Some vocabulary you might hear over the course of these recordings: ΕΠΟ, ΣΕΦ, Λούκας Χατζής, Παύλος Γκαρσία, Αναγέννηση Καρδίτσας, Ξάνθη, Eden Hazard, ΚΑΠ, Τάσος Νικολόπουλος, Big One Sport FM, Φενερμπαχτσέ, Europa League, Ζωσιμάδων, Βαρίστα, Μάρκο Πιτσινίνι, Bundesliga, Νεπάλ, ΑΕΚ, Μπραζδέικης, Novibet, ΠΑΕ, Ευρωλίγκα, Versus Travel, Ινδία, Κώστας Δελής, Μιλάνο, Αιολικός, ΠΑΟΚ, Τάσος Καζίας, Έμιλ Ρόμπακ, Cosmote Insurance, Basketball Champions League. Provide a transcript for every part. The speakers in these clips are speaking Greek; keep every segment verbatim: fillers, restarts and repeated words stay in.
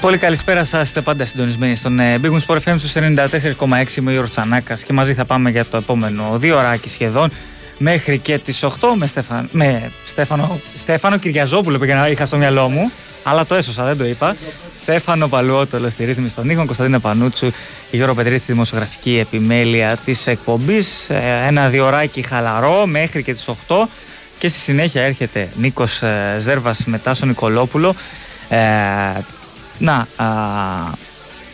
Πολύ καλησπέρα σας, είστε πάντα συντονισμένοι στον Big One Sport εφ εμ στους ενενήντα τέσσερα κόμμα έξι με ο Γιώργος Τσανάκας και μαζί θα πάμε για το επόμενο δύο ωράκι σχεδόν μέχρι και τις οκτώ με, Στέφαν, με Στέφανο, Στέφανο Κυριαζόπουλο που είχα στο μυαλό μου αλλά το έσωσα, δεν το είπα. Στέφανο Παλουότολο στη ρύθμιση των ήχων, Κωνσταντίνο Πανούτσου και Γιώργο Πετρίτη στη δημοσιογραφική επιμέλεια της εκπομπής. Ένα διωράκι χαλαρό μέχρι και τις οκτώ και στη συνέχεια έρχεται Νίκος Ζέρβας με Τάσο Νικολόπουλο ε, να α,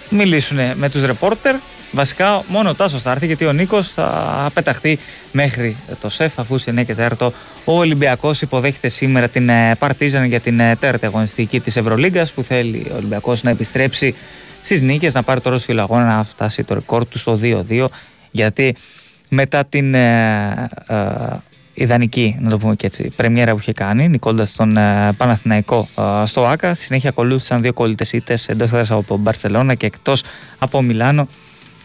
μιλήσουν με τους ρεπόρτερ. Βασικά μόνο ο Τάσος θα έρθει γιατί ο Νίκος θα πεταχθεί μέχρι το ΣΕΦ αφού στις εννιά και τέσσερα ο Ολυμπιακός υποδέχεται σήμερα την Παρτίζαν για την τέταρτη αγωνιστική της Ευρωλίγκας που θέλει ο Ολυμπιακός να επιστρέψει στις νίκες, να πάρει το ρόσφυλλο αγώνα, να φτάσει το ρεκόρ του στο δύο δύο γιατί μετά την ε, ε, ιδανική, να το πούμε και έτσι, πρεμιέρα που είχε κάνει νικώντας τον ε, Παναθηναϊκό ε, στο ΆΚΑ, στη συνέχεια ακολούθησαν δύο κολλητές ήττες εντός έδρας από Μπαρσελόνα και εκτός από Μιλάνο.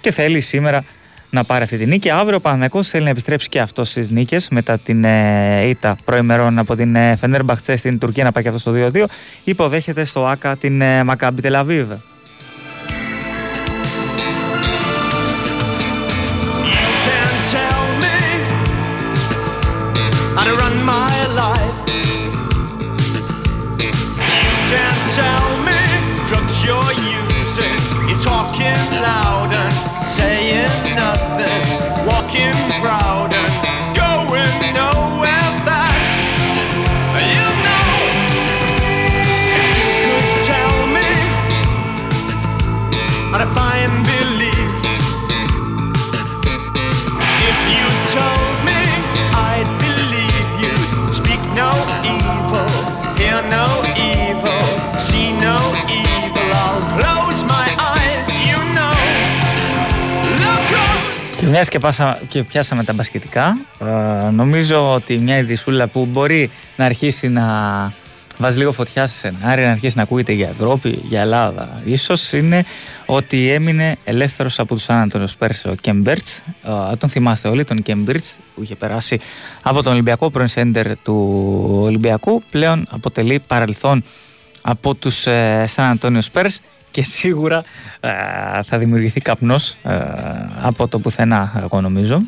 Και θέλει σήμερα να πάρει αυτή τη νίκη. Αύριο ο Παναθηναϊκός θέλει να επιστρέψει και αυτός στις νίκες μετά την ε, ήττα προημερών από την ε, Φενερμπαχτσέ στην Τουρκία, να πάει και αυτό στο δύο δύο. Υποδέχεται στο ΆΚΑ την ε, Μακάμπι Τελ Αβίβ. Μιας και, πάσα, και πιάσαμε τα μπασκετικά, ε, νομίζω ότι μια ειδισούλα που μπορεί να αρχίσει να βάζει λίγο φωτιά σε σενάρια, να αρχίσει να ακούγεται για Ευρώπη, για Ελλάδα ίσως, είναι ότι έμεινε ελεύθερος από τους Ανατολούς πέρσι ο Κέμπερτς. ε, Τον θυμάστε όλοι, τον Κέμπερτς που είχε περάσει από τον Ολυμπιακό, πρώην σέντερ του Ολυμπιακού. Πλέον αποτελεί παρελθόν από τους ε, Σαν Αντώνιο Σπέρς. Και σίγουρα ε, θα δημιουργηθεί καπνός ε, από το πουθενά, εγώ νομίζω.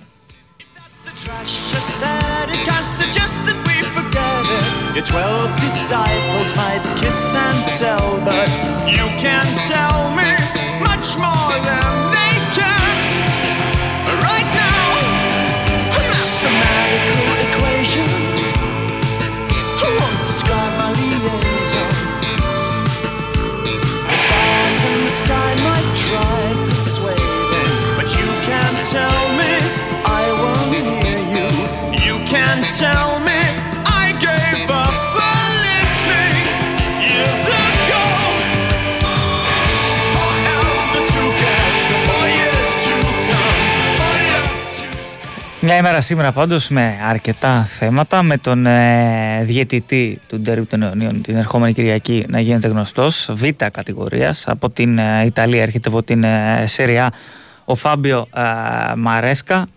Μια ημέρα σήμερα πάντως με αρκετά θέματα, με τον ε, διαιτητή του ντέρμπι των αιωνίων την ερχόμενη Κυριακή να γίνεται γνωστός, β' κατηγορίας, από την ε, Ιταλία, έρχεται από την ε, Σεριά ο Φάμπιο ε, Μαρέσκα,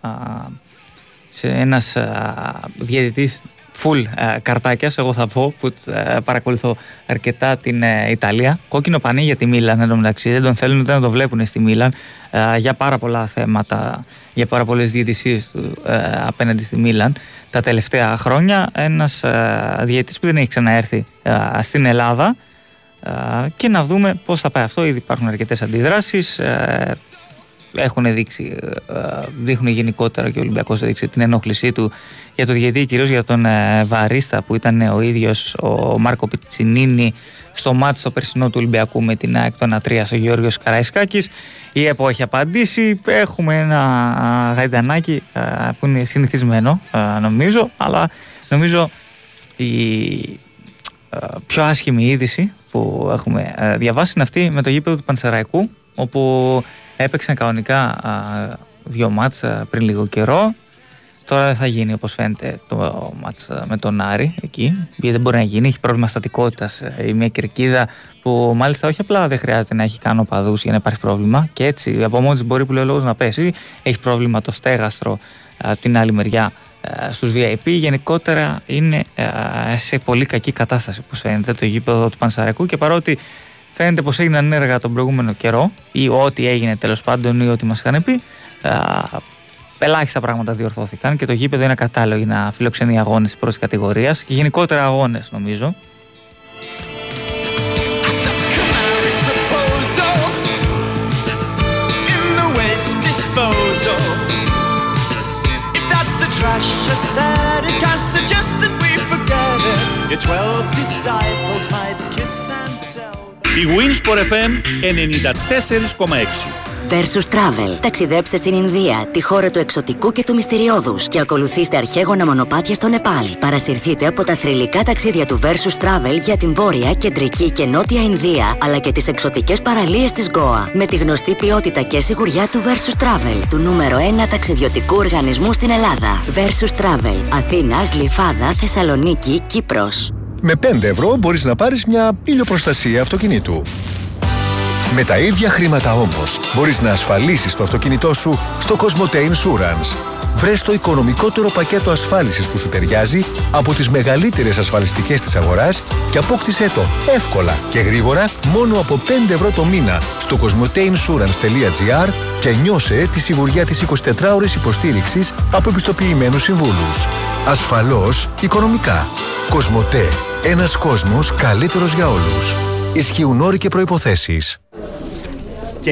ε, ένας ε, διαιτητής full ε, καρτάκιας, εγώ θα πω, που ε, παρακολουθώ αρκετά την ε, Ιταλία. Κόκκινο πανί για τη Μίλαν, εν τω μεταξύ, δεν τον θέλουν ούτε να τον βλέπουν στη Μίλαν ε, για πάρα πολλά θέματα, για πάρα πολλές διαιτησίες του ε, απέναντι στη Μίλαν τα τελευταία χρόνια. Ένας ε, διαιτητής που δεν έχει ξαναέρθει ε, στην Ελλάδα ε, και να δούμε πώς θα πάει αυτό. Ήδη υπάρχουν αρκετές αντιδράσεις. Ε, Έχουν δείξει, δείχνουν γενικότερα και ο Ολυμπιακός έδειξε την ενόχλησή του για το διαιτητή, κυρίως για τον βαρίστα που ήταν ο ίδιος ο Μάρκο Πιτσινίνι στο μάτς στο περσινό του Ολυμπιακού με την ΑΕΚ το ένα τρία στο Γεώργιος Καραϊσκάκης. Η ΕΠΟ έχει απαντήσει, έχουμε ένα γαϊντανάκι που είναι συνηθισμένο νομίζω, αλλά νομίζω η πιο άσχημη είδηση που έχουμε διαβάσει είναι αυτή με το γήπεδο του Πανσερραϊκού, όπου έπαιξαν κανονικά α, δύο μάτς α, πριν λίγο καιρό. Τώρα δεν θα γίνει όπως φαίνεται το μάτς με τον Άρη εκεί, γιατί δεν μπορεί να γίνει, έχει πρόβλημα στατικότητας ή μια κερκίδα που μάλιστα όχι απλά δεν χρειάζεται να έχει καν οπαδούς για να υπάρχει πρόβλημα και έτσι από μόνη της μπορεί που λέει ο λόγος να πέσει. Έχει πρόβλημα το στέγαστρο α, την άλλη μεριά α, στους βι άι πι. Γενικότερα είναι α, σε πολύ κακή κατάσταση όπως φαίνεται το γήπεδο του Πανσερραϊκού και παρότι φαίνεται πως έγιναν έργα τον προηγούμενο καιρό, ή ό,τι έγινε τέλος πάντων, ή ό,τι μας είχαν πει. Ελάχιστα πράγματα διορθώθηκαν και το γήπεδο είναι κατάλληλο για να φιλοξενεί αγώνες της πρώτης κατηγορίας και γενικότερα αγώνες, νομίζω. Η Big One Sport εφ εμ ενενήντα τέσσερα κόμμα έξι. Versus Travel. Ταξιδέψτε στην Ινδία, τη χώρα του εξωτικού και του μυστηριώδους, και ακολουθήστε αρχαίγωνα μονοπάτια στο Νεπάλ. Παρασυρθείτε από τα θρυλικά ταξίδια του Versus Travel για την βόρεια, κεντρική και νότια Ινδία, αλλά και τις εξωτικές παραλίες της Γκόα. Με τη γνωστή ποιότητα και σιγουριά του Versus Travel, του νούμερο ένα ταξιδιωτικού οργανισμού στην Ελλάδα. Versus Travel. Αθήνα, Γλυφάδα, Θεσσαλονίκη, Κύπρος. Με πέντε ευρώ μπορείς να πάρεις μια ηλιοπροστασία αυτοκινήτου. Με τα ίδια χρήματα όμως, μπορείς να ασφαλίσεις το αυτοκίνητό σου στο Cosmote Insurance. Βρες το οικονομικότερο πακέτο ασφάλισης που σου ταιριάζει από τις μεγαλύτερες ασφαλιστικές της αγοράς και απόκτησέ το εύκολα και γρήγορα μόνο από πέντε ευρώ το μήνα στο cosmoteinsurance.gr και νιώσε τη σιγουριά της εικοσιτετράωρης υποστήριξης από επιστοποιημένους συμβούλους. Ασφαλώς, οικονομικά. Cosmote. Ένας κόσμος καλύτερος για όλους. Ισχύουν όροι και προϋποθέσεις. Και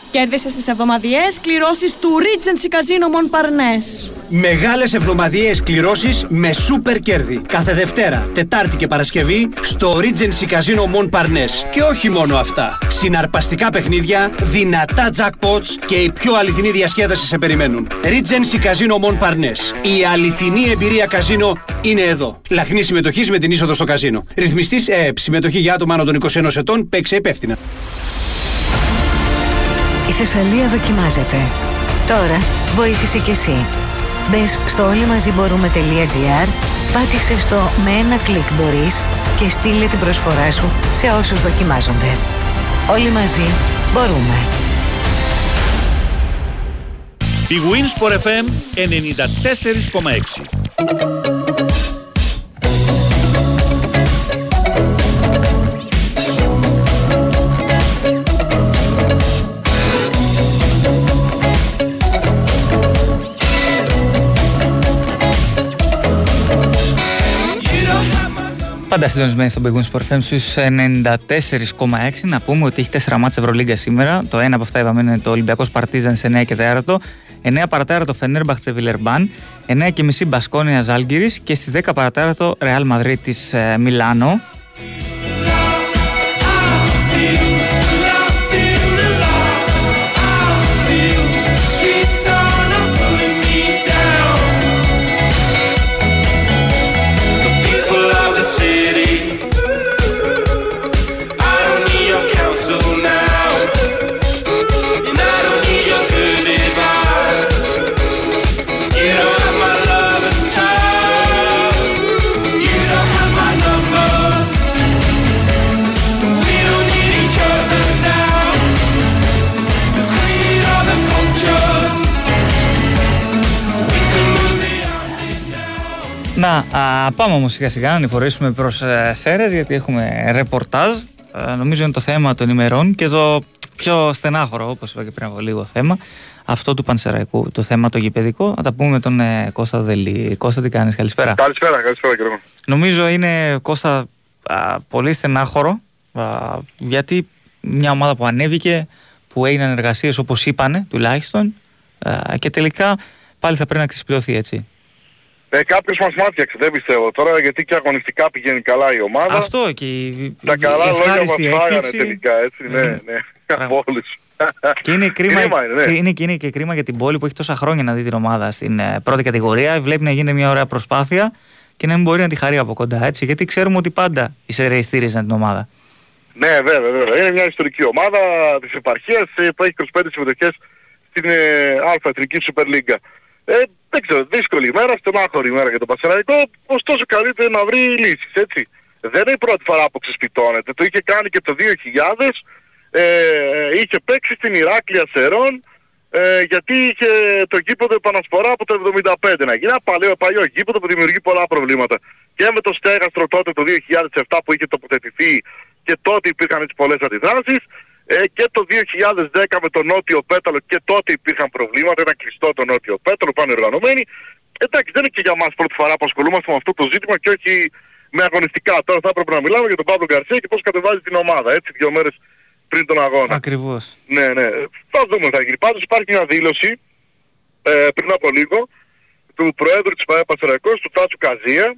Κέρδισε στις εβδομαδιαίες κληρώσεις του Regency Casino Mon Parnes. Μεγάλες εβδομαδιαίες κληρώσεις με σούπερ κέρδη. Κάθε Δευτέρα, Τετάρτη και Παρασκευή στο Regency Casino Mon Parnes. Και όχι μόνο αυτά. Συναρπαστικά παιχνίδια, δυνατά jackpots και η πιο αληθινή διασκέδαση σε περιμένουν. Regency Casino Mon Parnes. Η αληθινή εμπειρία καζίνο είναι εδώ. Λαχνή συμμετοχής με την είσοδο στο καζίνο. Ρυθμιστής ΕΕΠ. Συμμετοχή για άτομα άνω των είκοσι ενός ετών. Παίξε υπεύθυνα. Η Θεσσαλία δοκιμάζεται. Τώρα βοήθησε κι εσύ. Μπες στο όλοιμαζιμπορούμε.gr, πάτησε στο «Με ένα κλικ μπορείς» και στείλε την προσφορά σου σε όσους δοκιμάζονται. Όλοι μαζί μπορούμε. Η Wins for εφ εμ ενενήντα τέσσερα κόμμα έξι. Πάντα συντονισμένοι στο Big One Sport εφ εμ στους ενενήντα τέσσερα κόμμα έξι. Να πούμε ότι έχει τέσσερα μάτς Ευρωλίγκα σήμερα. Το ένα από αυτά είπαμε είναι το Ολυμπιακός Παρτίζαν σε εννιά και τέταρτο, εννιά παρατέταρτο Φενερμπαχτσέ Βιλερμπάν, εννιά και μισή Μπασκόνια Ζάλγκιρις και στις δέκα παρατέταρτο Ρεάλ Μαδρίτης Μιλάνο. Να α, πάμε όμως σιγά σιγά να ανηφορήσουμε προς ε, Σέρες, γιατί έχουμε ρεπορτάζ. Ε, νομίζω είναι το θέμα των ημερών και το πιο στενάχωρο, όπως είπα και πριν από λίγο, θέμα. Αυτό του Πανσερραϊκού, το θέμα το γηπεδικό. Θα τα πούμε με τον ε, Κώστα Δελή. Κώστα, τι κάνεις, καλησπέρα. Καλησπέρα, καλησπέρα κύριε. Νομίζω είναι, Κώστα, α, πολύ στενάχωρο, α, γιατί μια ομάδα που ανέβηκε, που έγιναν εργασίες όπως είπανε τουλάχιστον, α, και τελικά πάλι θα πρέπει να ξεσπληρωθεί, έτσι. Ε, κάποιος μας μάτιαξε, δεν πιστεύω τώρα, γιατί και αγωνιστικά πηγαίνει καλά η ομάδα. Αυτό και η... Τα καλά λόγια μας φάγανε τελικά, έτσι, ναι, ναι, από όλους. Και είναι, κρίμα, είναι, ναι. είναι, και είναι και κρίμα για την πόλη που έχει τόσα χρόνια να δει την ομάδα στην ε, πρώτη κατηγορία, βλέπει να γίνεται μια ωραία προσπάθεια και να μην μπορεί να τη χαρεί από κοντά, έτσι, γιατί ξέρουμε ότι πάντα οι Σερραίοι στήριζαν την ομάδα. Ναι, βέβαια, βέβαια. Είναι μια ιστορική ομάδα της επαρχίας που έχει είκοσι πέντε συμμετοχές στην ε, Α' Εθνική Super League. Ε, Δεν ξέρω, δύσκολη μέρα, στενάχωρη μέρα για τον Πανσερραϊκό, ωστόσο καλύτερα να βρει λύσεις, έτσι. Δεν είναι η πρώτη φορά που ξεσπιτώνεται, το είχε κάνει και το δύο χιλιάδες, ε, είχε παίξει στην Ηράκλεια Σερών, ε, γιατί είχε το γήπεδο επανασπορά από το εβδομήντα πέντε, να γίνει ένα παλαιό, παλιό γήπεδο που δημιουργεί πολλά προβλήματα. Και με το στέγαστρο τότε το δύο χιλιάδες επτά που είχε τοποθετηθεί και τότε υπήρχαν τις πολλές αντιδράσεις, Ε, και το δύο χιλιάδες δέκα με τον Νότιο Πέταλο και τότε υπήρχαν προβλήματα, ήταν κλειστό το Νότιο Πέταλο, πάνε οργανωμένοι. Εντάξει, δεν είναι και για μας πρώτη φορά που ασχολούμαστε με αυτό το ζήτημα και όχι με αγωνιστικά. Τώρα θα έπρεπε να μιλάμε για τον Παύλο Γκαρσία και πώς κατεβάζει την ομάδα, έτσι, δύο μέρες πριν τον αγώνα. Ακριβώς. Ναι, ναι. Θα δούμε θα γίνει. Πάντως υπάρχει μια δήλωση ε, πριν από λίγο του Προέδρου της ΠΑΕ Πανσερραϊκός, του Τάσου Καζία.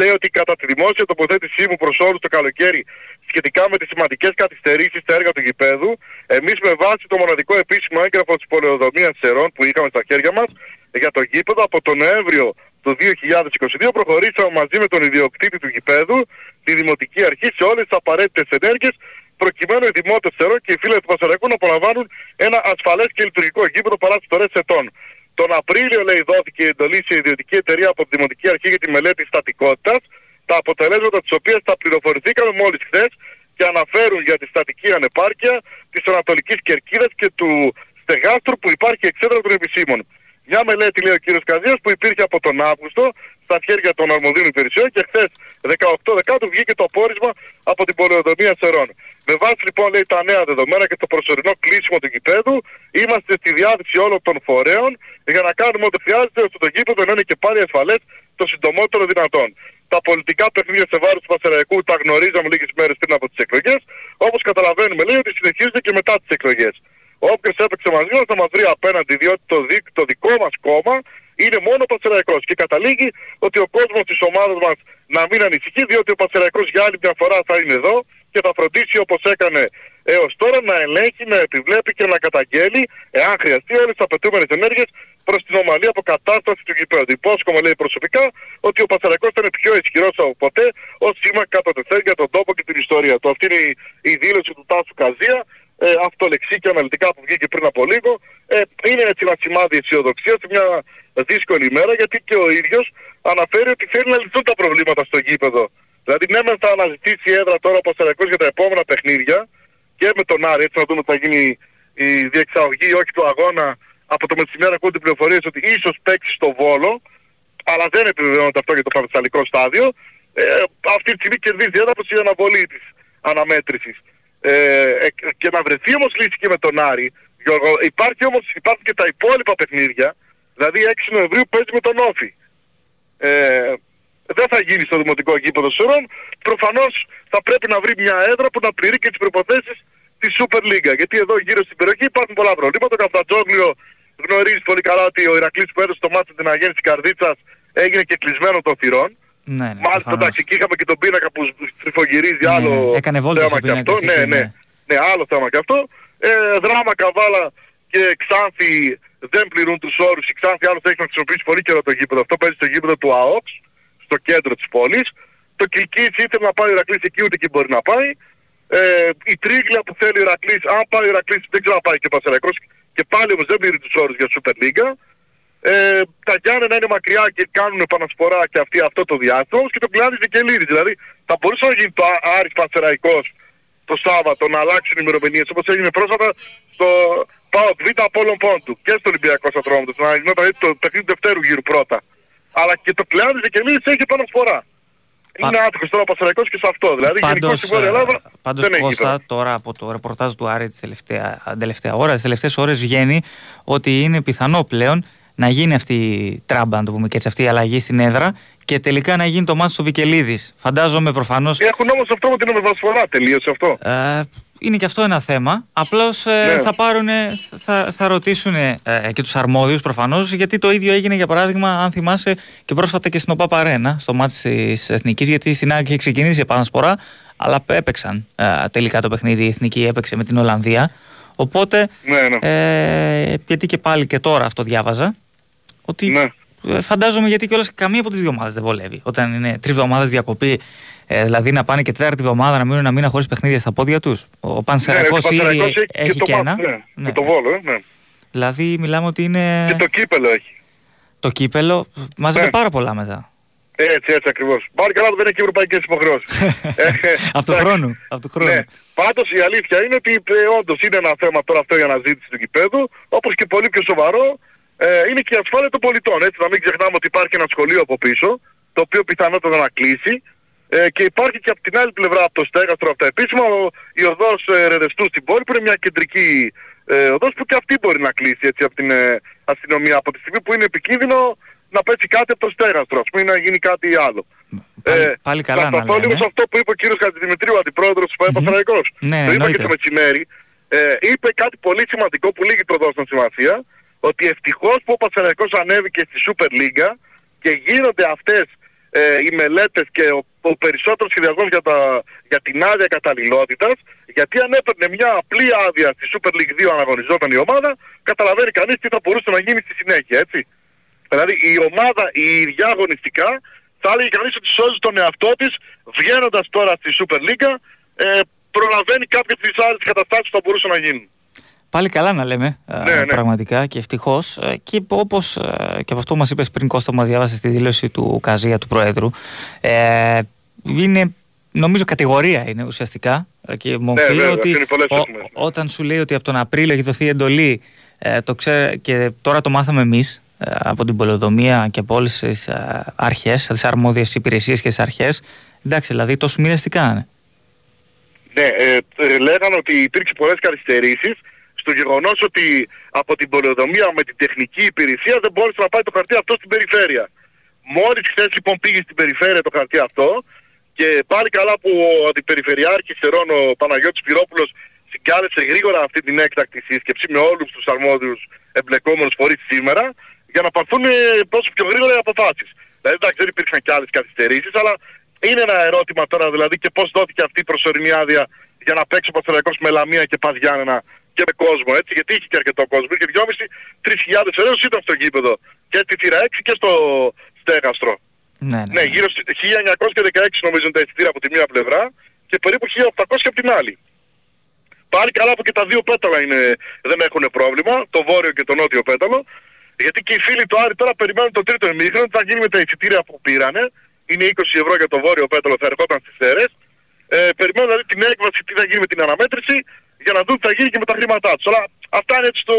Λέει ότι κατά τη δημόσια τοποθέτησή μου προς όλους το καλοκαίρι σχετικά με τις σημαντικές καθυστερήσεις στα έργα του γηπέδου, εμείς με βάση το μοναδικό επίσημο έγγραφο της πολεοδομίας Σερών που είχαμε στα χέρια μας για το γήπεδο από τον Νοέμβριο του δύο χιλιάδες είκοσι δύο προχωρήσαμε μαζί με τον ιδιοκτήτη του γηπέδου, τη Δημοτική Αρχή, σε όλες τις απαραίτητες ενέργειες προκειμένου οι δημότες Σερών και οι φίλοι του Πανσερραϊκού να απολαμβάνουν ένα ασφαλές και λειτουργικό γήπεδο παρά τις τωρές ετών. Τον Απρίλιο, λέει, δόθηκε η εντολή σε ιδιωτική εταιρεία από τη Δημοτική Αρχή για τη μελέτη στατικότητας, τα αποτελέσματα της οποίας τα πληροφορηθήκαμε μόλις χθες και αναφέρουν για τη στατική ανεπάρκεια της Ανατολικής Κερκίδας και του στεγάστρου που υπάρχει εξέδρα των επισήμων. Μια μελέτη, λέει ο κ. Καζίας, που υπήρχε από τον Αύγουστο στα χέρια των αρμοδίων υπηρεσιών και χθες δεκαοκτώ Δεκάτου βγήκε το πόρισμα από την πολεοδομία Σερών. Με βάση λοιπόν, λέει, τα νέα δεδομένα και το προσωρινό κλείσιμο του γηπέδου, είμαστε στη διάθεση όλων των φορέων για να κάνουμε ό,τι χρειάζεται ώστε το γήπεδο να είναι και πάλι ασφαλές το συντομότερο δυνατόν. Τα πολιτικά παιχνίδια σε βάρος του Πανσερραϊκού τα γνωρίζαμε λίγες μέρες πριν από τις εκλογές, όπως καταλαβαίνουμε, λέει, ότι συνεχίζονται και μετά τις εκλογές. Όποιος έπαιξε μαζί μας θα μας βρει απέναντι, διότι το, δι... το δικό μας κόμμα είναι μόνο ο Πανσερραϊκός. Και καταλήγει ότι ο κόσμος της ομάδας μας να μην ανησυχεί, διότι ο Πανσερραϊκός για άλλη μια φορά θα είναι εδώ και θα φροντίσει όπως έκανε έως τώρα να ελέγχει, να επιβλέπει και να καταγγέλει, εάν χρειαστεί, όλες τις απαιτούμενες ενέργειες προς την ομαλή αποκατάσταση του γηπέδου. Υπόσχομαι, λέει, προσωπικά ότι ο Πανσερραϊκός θα είναι πιο ισχυρός από ποτέ ως σήμα κατατεθέν για τον τόπο και την ιστορία του. Αυτή είναι η, η δήλωση του Τάσου Καζία. Ε, αυτό λεξί και αναλυτικά που βγήκε πριν από λίγο, ε, είναι έτσι ένα σημάδι αισιοδοξίας σε μια δύσκολη ημέρα, γιατί και ο ίδιος αναφέρει ότι θέλει να λυθούν τα προβλήματα στο γήπεδο. Δηλαδή ναι μεν θα αναζητήσει έδρα τώρα ο Πανσερραϊκός για τα επόμενα παιχνίδια και με τον Άρη, έτσι να δούμε ότι θα γίνει η διεξαγωγή ή όχι του αγώνα. Από το μεσημέρι ακούγονται πληροφορίες ότι ίσως παίξει στο Βόλο, αλλά δεν επιβεβαιώνεται αυτό για το πανεπιστημιακό στάδιο. Ε, αυτή τη στιγμή κερδίζει έδρα από την αναβολή της αναμέτρησης. Ε, και να βρεθεί όμως λύση και με τον Άρη, Γιώργο, υπάρχει όμως, υπάρχουν και τα υπόλοιπα παιχνίδια, δηλαδή έξι Νοεμβρίου παίζει με τον Όφη. Ε, δεν θα γίνει στο δημοτικό γήπεδο Σερών, προφανώς θα πρέπει να βρει μια έδρα που να πληρεί και τις προϋποθέσεις της Super League, γιατί εδώ γύρω στην περιοχή υπάρχουν πολλά προβλήματα. Το Καφτατζόγλιο γνωρίζει πολύ καλά ότι ο Ηρακλής που έδωσε το μάτι την Αναγέννηση Καρδίτσας έγινε και κλεισμένο των θυρών. Ναι, ναι, μάλιστα, εντάξει, και είχαμε και τον πίνακα που τρυφογυρίζει, ναι, άλλο θέμα και αυτό. Ναι, ναι, ναι. Ναι, άλλο θέμα και αυτό. Ε, δράμα, Καβάλα και Ξάνθη δεν πληρούν τους όρους. Η Ξάνθη άλλωστε έχει να χρησιμοποιήσει πολύ καιρό το γήπεδο. Αυτό παίζει στο γήπεδο του ΑΟΚΣ, στο κέντρο της πόλης. Το Κιλκίς ήθελε να πάει ο Ηρακλής εκεί, ούτε εκεί μπορεί να πάει. Ε, η Τρίγλα που θέλει ο Ηρακλής, αν πάει ο Ηρακλής δεν ξέρω αν πάει και ο Πανσερραϊκός. Και πάλι όμως δεν πληρεί τους όρους για Super League. Ε, τα Γιάννενα είναι μακριά και κάνουν επανασπορά και αυτοί αυτό το διάστημα και τον κλάδι Βικελίδης. Δηλαδή θα μπορούσε να γίνει το Άρης Πανσερραϊκός το Σάββατο, να αλλάξουν οι ημερομηνίες όπως έγινε πρόσφατα στο ΠΑΟΚ Β Απόλλων Πόντου και στο Ολυμπιακό Στρατρόμητος, να γινόταν το παιχνίδι του δευτέρου γύρου πρώτα. Αλλά και το κλάδι Βικελίδης έχει επανασπορά. Πα... Είναι άτυχος τώρα ο Πανσερραϊκός και σε αυτό. Δηλαδή γενικώς στη Βόρεια Ελλάδα πάντως, δεν έχει. Κώστα, τώρα από το ρεπορτάζ του Άρη της τελευταία, τελευταία ώρα, τις τελευταίες ώρες βγαίνει ότι είναι πιθανό πλέον να γίνει αυτή η τράμπα, να το πούμε και έτσι, αυτή η αλλαγή στην έδρα και τελικά να γίνει το μάτι στο Βικελίδης. Φαντάζομαι προφανώς. Έχουν όμως αυτό με την ομοσπονδία, τελείωσε αυτό. Ε, είναι και αυτό ένα θέμα. Απλώς ε, ναι. θα, πάρουνε, θα, θα ρωτήσουν ε, και τους αρμόδιους προφανώς, γιατί το ίδιο έγινε για παράδειγμα, αν θυμάσαι, και πρόσφατα και στην ΟΠΑΠ Αρένα, στο μάτι της Εθνικής, γιατί στην ΆΚΑ είχε ξεκινήσει η επανασπορά, αλλά έπαιξαν ε, τελικά το παιχνίδι. Η Εθνική έπαιξε με την Ολλανδία. Οπότε. Ναι, ναι. Ε, γιατί και πάλι και τώρα αυτό διάβαζα. Ότι ναι. Φαντάζομαι γιατί κιόλας καμία από τις δύο ομάδες δεν βολεύει. Όταν είναι τρεις εβδομάδες διακοπή, ε, δηλαδή να πάνε και τέταρτη εβδομάδα να μείνουν ένα μήνα χωρίς παιχνίδια στα πόδια τους. Ο Πανσερραϊκός ναι, ήδη έχει, έχει και, και ένα. Ναι, ναι. Και το Βόλο, ναι. Δηλαδή μιλάμε ότι είναι. Και το κύπελο έχει. το κύπελο, μαζεύονται ναι. πάρα πολλά μετά. Έτσι, έτσι ακριβώς. Πάλι καλά που δεν έχει ευρωπαϊκές υποχρεώσεις. Από του χρόνου. Ναι. Πάντως η αλήθεια είναι ότι όντως είναι ένα θέμα τώρα αυτό η αναζήτηση του κηπέδου, όπως και πολύ πιο σοβαρό ε, είναι και η ασφάλεια των πολιτών. Έτσι, να μην ξεχνάμε ότι υπάρχει ένα σχολείο από πίσω, το οποίο πιθανότατα να κλείσει. Ε, και υπάρχει και από την άλλη πλευρά, από το στέγαστρο, από τα επίσημα, ο, η οδός ε, Ρεδεστού στην πόλη, που είναι μια κεντρική ε, οδός που και αυτή μπορεί να κλείσει έτσι, από την ε, αστυνομία, από τη στιγμή που είναι επικίνδυνο να πέσει κάτι από το στέγαστρο, ας πούμε, να γίνει κάτι άλλο. Πάλι, ε, πάλι καλά να σταθώ λίγο σε αυτό που είπε ο κύριος Χατζηδημητρίου, αντιπρόεδρος του ΠΑΕ Πανσερραϊκός. Ναι, το είπα και το μεσημέρι. Ε, είπε κάτι πολύ σημαντικό που λίγοι το δώσαν σημασία, ότι ευτυχώς που ο Πανσερραϊκός ανέβηκε στη Super League και γίνονται αυτές ε, οι μελέτες και ο, ο περισσότερος σχεδιασμός για, τα, για την άδεια καταλληλότητας, γιατί αν έπαιρνε μια απλή άδεια στη Super League δύο αναγωνιζόταν η ομάδα, καταλαβαίνει κανείς τι θα μπορούσε να γίνει στη συνέχεια, έτσι. Δηλαδή η ομάδα, η ίδια αγωνιστικά, θα έλεγε κανείς ότι σώζει τον εαυτό της, βγαίνοντας τώρα στη Super League, ε, προλαβαίνει κάποιες τις άλλες καταστάσεις που θα μπορούσαν να γίνουν. Πάλι καλά να λέμε, ναι, ε, ναι. πραγματικά και ευτυχώς. Ε, και όπως ε, και από αυτό μας είπες πριν, Κώστα, μας διάβασες τη δήλωση του Καζία, του Προέδρου, ε, είναι... Νομίζω κατηγορία είναι ουσιαστικά και μου πει ναι, ότι ο, όταν σου λέει ότι από τον Απρίλιο έχει δοθεί εντολή ε, το ξέ, και τώρα το μάθαμε εμείς ε, από την πολεοδομία και από όλες τις ε, αρχές, τις αρμόδιες υπηρεσίες και τις αρχές, εντάξει, δηλαδή τόσο μήνες τι κάνανε. Ναι, ε, ε, λέγανε ότι υπήρξε πολλές καθυστερήσεις στο γεγονός ότι από την πολεοδομία με την τεχνική υπηρεσία δεν μπόρεσε να πάει το χαρτί αυτό στην περιφέρεια. Μόλις χθες λοιπόν πήγε στην περιφέρεια το χαρτί αυτό. Και πάλι καλά που ο αντιπεριφερειάρχης Ερών, ο Παναγιώτης Πυρόπουλος, συγκάλεσε γρήγορα αυτή την έκτακτη σύσκεψη με όλους τους αρμόδιους εμπλεκόμενους φορείς σήμερα, για να πάρθουν πόσο πιο γρήγορα οι αποφάσεις. Δηλαδή εντάξει, δεν υπήρξαν και άλλες καθυστερήσεις, αλλά είναι ένα ερώτημα τώρα δηλαδή και πώς δόθηκε αυτή η προσωρινή άδεια για να παίξει ο Πανσερραϊκός με Λαμία και Παδιάννα και με κόσμο, έτσι, γιατί είχε και αρκετό κόσμο. Είχε δυόμισι με τρεις χιλιάδες αιρέους ήταν στο γήπεδο και στη θύρα έξι και στο στέγαστρο. Ναι, ναι, ναι, γύρω στις χίλια εννιακόσια δεκαέξι νομίζω τα εισιτήρια από τη μία πλευρά και περίπου χίλια οκτακόσια από την άλλη. Πάλι καλά που και τα δύο πέταλα είναι, δεν έχουν πρόβλημα, το βόρειο και το νότιο πέταλο, γιατί και οι φίλοι του Άρη τώρα περιμένουν το τρίτο ημίχρονο, θα γίνει με τα εισιτήρια που πήρανε, είναι είκοσι ευρώ για το βόρειο πέταλο, θα ερχόταν στις αίρες, ε, περιμένουν δηλαδή την έκβαση, τι θα γίνει με την αναμέτρηση, για να δουν τι θα γίνει και με τα χρήματά τους. Αλλά αυτά είναι έτσι το...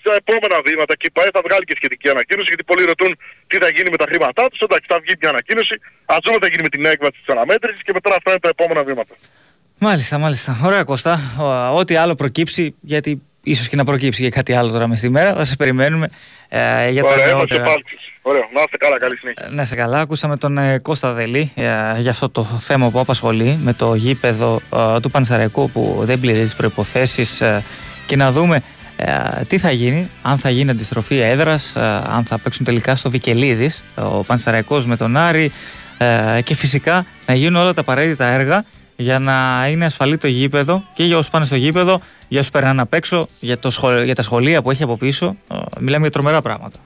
στα επόμενα βήματα και η ΠΑΕ θα βγάλει και σχετική ανακοίνωση, γιατί πολλοί ρωτούν τι θα γίνει με τα χρήματά τους. Εντάξει, θα βγει μια ανακοίνωση, ας δούμε τι θα γίνει με την έκβαση της αναμέτρησης και μετά αυτά είναι τα επόμενα βήματα. Μάλιστα, μάλιστα. Ωραία, Κώστα. Ό,τι άλλο προκύψει, γιατί ίσως και να προκύψει και κάτι άλλο τώρα μες τη μέρα, θα σε περιμένουμε ε, για τα νεότερα. Ωραία, να είστε καλά, καλή συνέχεια. Να είστε καλά. Ακούσαμε τον ε, Κώστα Δελή ε, για αυτό το θέμα που απασχολεί με το γήπεδο ε, του Πανσερραϊκού που δεν πληρεί τις προϋποθέσεις ε, και να δούμε. Ε, τι θα γίνει, αν θα γίνει αντιστροφή έδρας, ε, αν θα παίξουν τελικά στο Βικελίδης ο Πανσερραϊκός με τον Άρη ε, και φυσικά να γίνουν όλα τα απαραίτητα έργα για να είναι ασφαλή το γήπεδο και για όσους πάνε στο γήπεδο, για όσους περνάνε απ' έξω, για, το σχολ, για τα σχολεία που έχει από πίσω. Ε, μιλάμε για τρομερά πράγματα.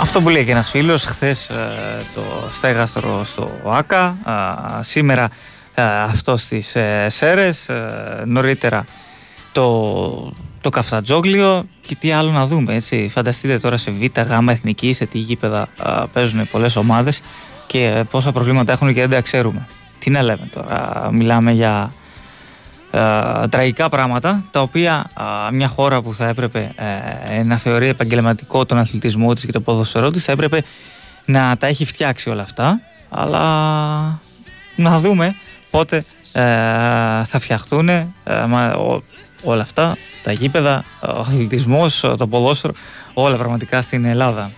Αυτό που λέει και ένας φίλος, χθες το στέγαστρο στο ΆΚΑ, σήμερα αυτό στις Σέρες, νωρίτερα το, το Καφτατζόγλιο και τι άλλο να δούμε, έτσι. Φανταστείτε τώρα σε Β, Γ, Εθνική, σε τι γήπεδα παίζουν πολλές ομάδες και πόσα προβλήματα έχουν και δεν τα ξέρουμε. Τι να λέμε τώρα, μιλάμε για... Ε, τραγικά πράγματα τα οποία ε, μια χώρα που θα έπρεπε ε, να θεωρεί επαγγελματικό τον αθλητισμό της και το ποδοσφαιρό της θα έπρεπε να τα έχει φτιάξει όλα αυτά, αλλά να δούμε πότε ε, θα φτιαχτούν ε, ο, όλα αυτά, τα γήπεδα, ο αθλητισμός, το ποδόσφαιρο, όλα πραγματικά στην Ελλάδα.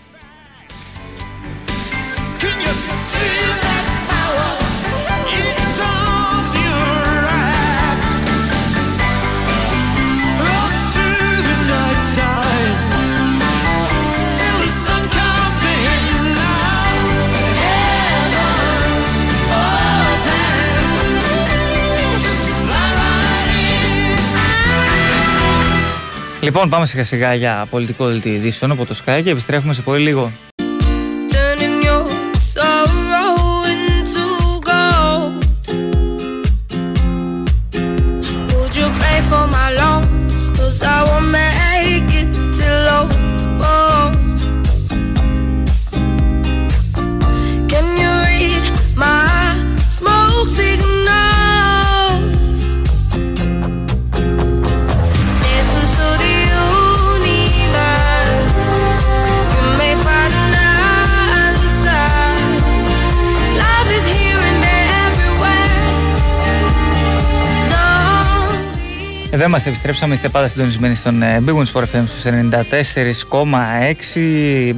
Λοιπόν, πάμε σιγά σιγά για πολιτικό δελτίο ειδήσεων από το Sky και επιστρέφουμε σε πολύ λίγο. Εδώ μας επιστρέψαμε, είστε πάντα συντονισμένοι στον Big One Sport εφ εμ στους ενενήντα τέσσερα κόμμα έξι.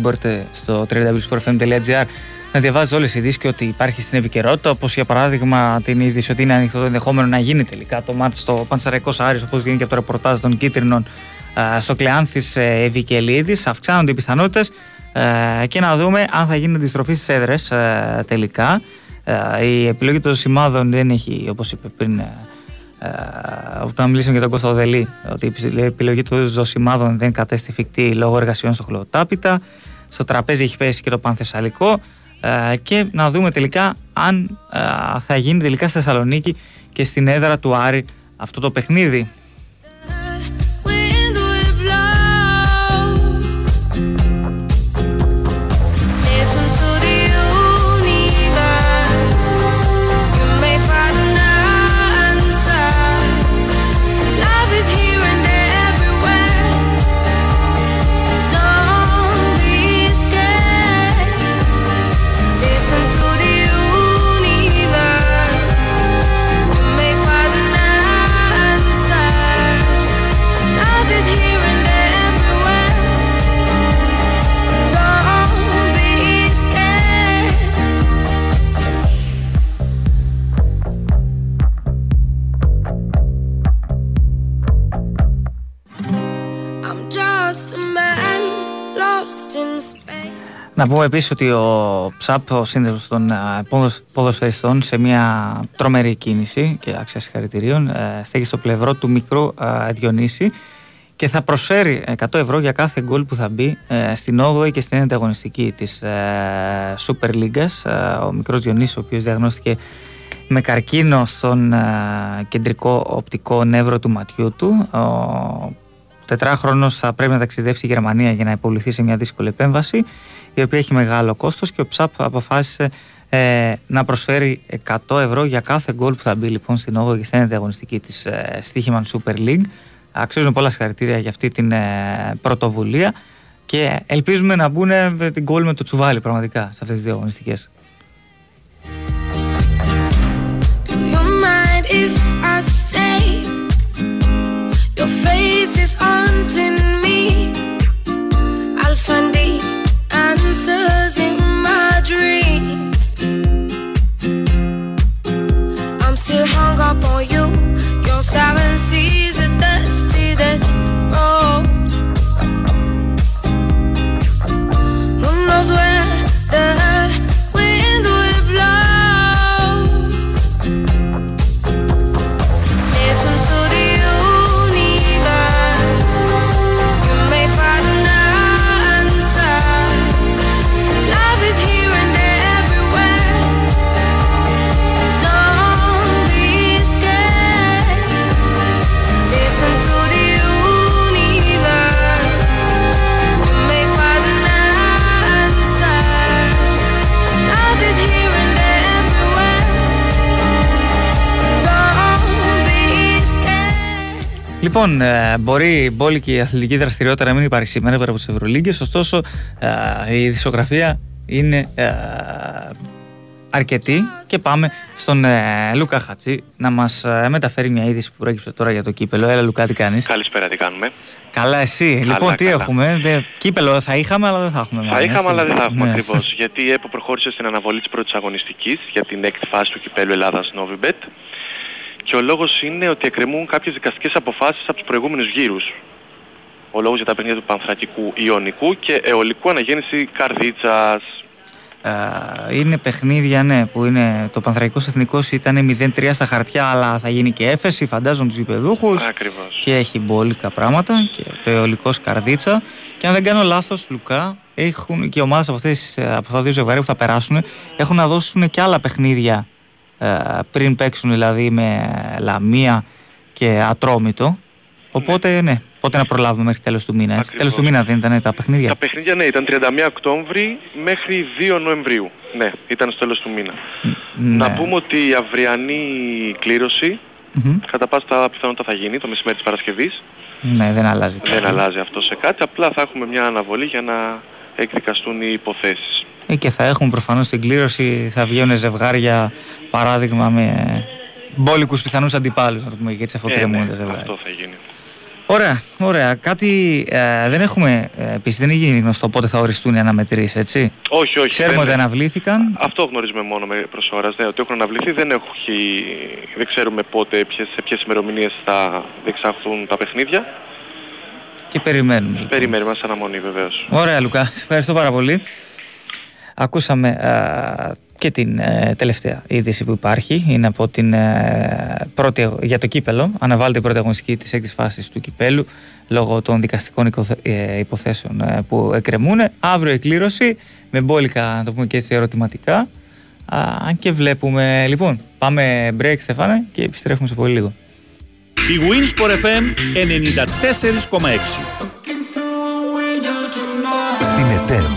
Μπορείτε στο double-u double-u double-u τελεία sportfm τελεία gr να διαβάζετε όλες οι ειδήσεις και ότι υπάρχει στην επικαιρότητα, όπως για παράδειγμα την είδηση ότι είναι ανοιχτό το ενδεχόμενο να γίνει τελικά το μάτς στο Πανσερραϊκός Άρης, όπως βγαίνει και από το ρεπορτάζ των κίτρινων στο Κλεάνθης Ευικελίδης. Αυξάνονται οι πιθανότητες και να δούμε αν θα γίνει αντιστροφή στις έδρες τελικά. Η επιλογή των σημάδων δεν έχει, όπως είπε πριν, όταν μιλήσαμε για τον Κώστα Δελή, ότι η επιλογή του ζωσιμάδων δεν κατέστη φυκτή λόγω εργασιών στο χλωοτάπητα. Στο τραπέζι έχει πέσει και το Πανθεσσαλικό. Και να δούμε τελικά αν θα γίνει τελικά στη Θεσσαλονίκη και στην έδρα του Άρη αυτό το παιχνίδι. Να πούμε επίσης ότι ο ΨΑΠ, ο σύνδεσμος των ποδοσφαιριστών, σε μια τρομερή κίνηση και άξια συγχαρητηρίων, στέκει στο πλευρό του μικρού Διονύση και θα προσφέρει εκατό ευρώ για κάθε γκολ που θα μπει στην όγδοη και στην ένατη αγωνιστική της Super League. Ο μικρός Διονύσης, ο οποίος διαγνώστηκε με καρκίνο στον κεντρικό οπτικό νεύρο του ματιού του, ο τετράχρονος θα πρέπει να ταξιδέψει η Γερμανία για να υποβληθεί σε μια δύσκολη επέμβαση, η οποία έχει μεγάλο κόστος, και ο ΨΑΠ αποφάσισε ε, να προσφέρει εκατό ευρώ για κάθε γκολ που θα μπει λοιπόν στην όγδοη και στην ένατη αγωνιστική της ε, Στίχημαν Super League. Αξίζουν πολλά συγχαρητήρια για αυτή την ε, πρωτοβουλία και ελπίζουμε να μπουν ε, την γκολ με το τσουβάλι πραγματικά σε αυτές τις δύο αγωνιστικές. Λοιπόν, μπορεί η πόλη και η αθλητική δραστηριότητα να μην υπάρχει σήμερα πέρα από τις Ευρωλίγκες, ωστόσο η ειδησιογραφία είναι αρκετοί και πάμε στον ε, Λούκα Χατζή να μας ε, μεταφέρει μια είδηση που προέκυψε τώρα για το κύπελο. Έλα Λουκά, τι κάνεις? Καλησπέρα, τι κάνουμε? Καλά, εσύ? Καλά, λοιπόν, τι καλά. Έχουμε? Δε, κύπελο θα είχαμε, αλλά δεν θα έχουμε. Θα είχαμε, αλλά δεν θα έχουμε, ναι. Ακριβώς. Γιατί η ΕΠΟ προχώρησε στην αναβολή της πρώτης αγωνιστικής για την έκτη φάση του κυπέλου Ελλάδας Novibet. Και ο λόγος είναι ότι εκκρεμούν κάποιες δικαστικές αποφάσεις από τους προηγούμενους γύρους. Ο λόγος για τα παιχνίδια του Πανσερραϊκού, Ιωνικού και Αιολικού, Αναγέννηση Καρδίτσας. Είναι παιχνίδια, ναι, που είναι το Πανθρακικός Εθνικός, ήταν μηδέν τρία στα χαρτιά, αλλά θα γίνει και έφεση, φαντάζομαι, τους γηπεδούχους. Ακριβώς. Και έχει μπόλικα πράγματα και το Αιολικός Καρδίτσα. Και αν δεν κάνω λάθος, Λουκά, έχουν και ομάδες από, αυτές, από αυτά τα δύο ζευγάρια που θα περάσουν, έχουν να δώσουν και άλλα παιχνίδια πριν παίξουν, δηλαδή με Λαμία και Ατρόμητο. Οπότε, ναι, πότε να προλάβουμε μέχρι τέλος του μήνα? Τέλος του μήνα δεν ήταν τα παιχνίδια? Τα παιχνίδια, ναι, ήταν τριάντα μία Οκτώβρη μέχρι δύο Νοεμβρίου. Ναι, ήταν στο τέλος του μήνα. Ναι. Να πούμε ότι η αυριανή κλήρωση mm-hmm. κατά πάσα πιθανότητα θα γίνει το μεσημέρι της Παρασκευής. Ναι, δεν αλλάζει. Δεν κάτι. αλλάζει αυτό σε κάτι, απλά θα έχουμε μια αναβολή για να εκδικαστούν οι υποθέσεις. Ε, και θα έχουν προφανώς στην κλήρωση, θα βγαίνουν ζευγάρια, παράδειγμα, με μπόλικους πιθανούς αντιπάλους, να το πούμε, γιατί αφοκρεμούν τα ζευγάρια. Αυτό θα γίνει. Ωραία, ωραία. Κάτι ε, δεν έχουμε, ε, επίσης δεν είναι γνωστό πότε θα οριστούν οι αναμετρήσεις, έτσι. Όχι, όχι. Ξέρουμε ότι αναβλήθηκαν. Αυτό γνωρίζουμε μόνο προς ώρας, ναι, ότι έχουν αναβληθεί. Δεν, έχει, δεν ξέρουμε πότε, ποιες, σε ποιες ημερομηνίες θα διεξαχθούν τα παιχνίδια. Και περιμένουμε. Λοιπόν. Περιμένουμε, σαν αναμονή βεβαίως. Ωραία, Λουκά. Σας ευχαριστώ πάρα πολύ. Ακούσαμε α, και την ε, τελευταία είδηση που υπάρχει. Είναι από την ε, πρώτη, για το κύπελο. Αναβάλλεται η πρώτη αγωνιστική της έκτης φάσης του κυπέλου λόγω των δικαστικών υποθέσεων ε, που εκκρεμούν. Αύριο η κλήρωση με μπόλικα, να το πούμε και έτσι, ερωτηματικά. Αν και βλέπουμε. Λοιπόν, πάμε break, Στεφάνε, και επιστρέφουμε σε πολύ λίγο. Η Big One Sport εφ εμ ενενήντα τέσσερα κόμμα έξι. Στην ΕΤΕΜ,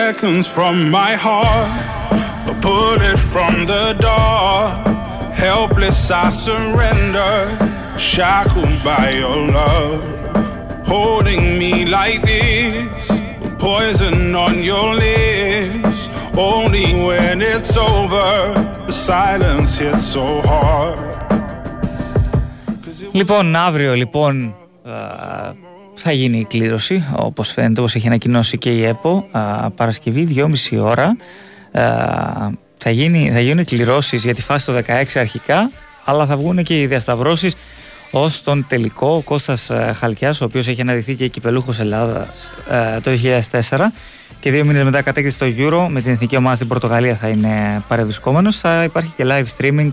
Seconds from my heart, a bullet from the door. Helpless I surrender, shackled by your love. Holding me like this, poison on your lips. Only when it's over, the silence hits so hard. Λοιπόν, αύριο λοιπόν uh... θα γίνει η κλήρωση, όπως φαίνεται, όπως έχει ανακοινώσει και η ΕΠΟ. Α, Παρασκευή, δυόμιση ώρα. Α, θα, γίνει, θα γίνουν κληρώσεις για τη φάση το δεκαέξι αρχικά, αλλά θα βγουν και οι διασταυρώσεις ως τον τελικό. Ο Κώστας Χαλκιάς, ο οποίος έχει αναδειχθεί και κυπελούχος Ελλάδας α, το δύο χιλιάδες τέσσερα και δύο μήνες μετά κατέκτησε στο Euro με την εθνική ομάδα στην Πορτογαλία, θα είναι παρευρισκόμενος. Θα υπάρχει και live streaming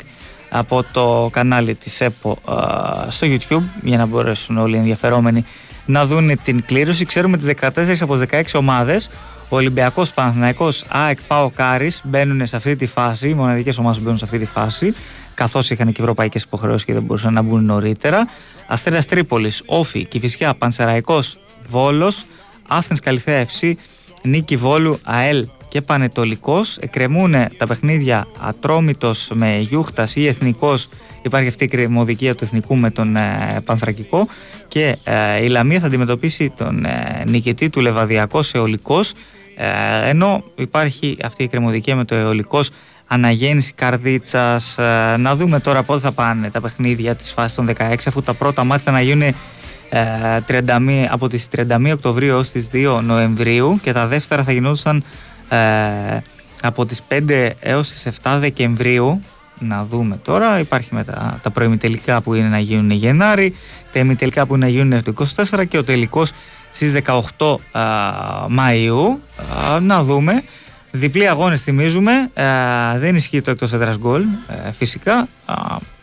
από το κανάλι της ΕΠΟ α, στο YouTube, για να μπορέσουν όλοι οι ενδιαφερόμενοι να δουν την κλήρωση. Ξέρουμε τις δεκατέσσερις από τις δεκαέξι ομάδες. Ο Ολυμπιακός, Παναθηναϊκός, ΑΕΚ, ΠΑΟΚ, Άρης μπαίνουν σε αυτή τη φάση. Οι μοναδικές ομάδες μπαίνουν σε αυτή τη φάση, καθώς είχαν και ευρωπαϊκές υποχρεώσεις και δεν μπορούσαν να μπουν νωρίτερα. Αστέρας Τρίπολης, Όφι, Κηφισιά, Πανσερραϊκός, Βόλος, Athens Καλιθέα εφ σι, Νίκη Βόλου, ΑΕΛ και Πανετολικός. Εκκρεμούν τα παιχνίδια Ατρόμητος με Γιούχτας ή Εθνικός. Υπάρχει αυτή η κρεμωδικία του Εθνικού με τον ε, Πανθρακικό. Και ε, η Λαμία θα αντιμετωπίσει τον ε, νικητή του Λεβαδιακός Αιολικός. Ε, ενώ υπάρχει αυτή η κρεμωδικία με το Αιολικός Αναγέννηση Καρδίτσας. Ε, να δούμε τώρα πότε θα πάνε τα παιχνίδια της φάσης των δεκαέξι, αφού τα πρώτα μάτια να γίνουν ε, τριάντα μία, από τις τριάντα μία Οκτωβρίου έως τις δύο Νοεμβρίου και τα δεύτερα θα γινόντουσαν Ε, από τις πέντε έως τις εφτά Δεκεμβρίου. Να δούμε τώρα. Υπάρχει μετά τα προημιτελικά που είναι να γίνουν Γενάρη, τα ημιτελικά που είναι να γίνουν το είκοσι τέσσερα και ο τελικός στις δεκαοκτώ Μαΐου. Α, να δούμε. Διπλή αγώνες, θυμίζουμε. Α, δεν ισχύει το εκτός έδρας γκολ, ε, φυσικά. Α,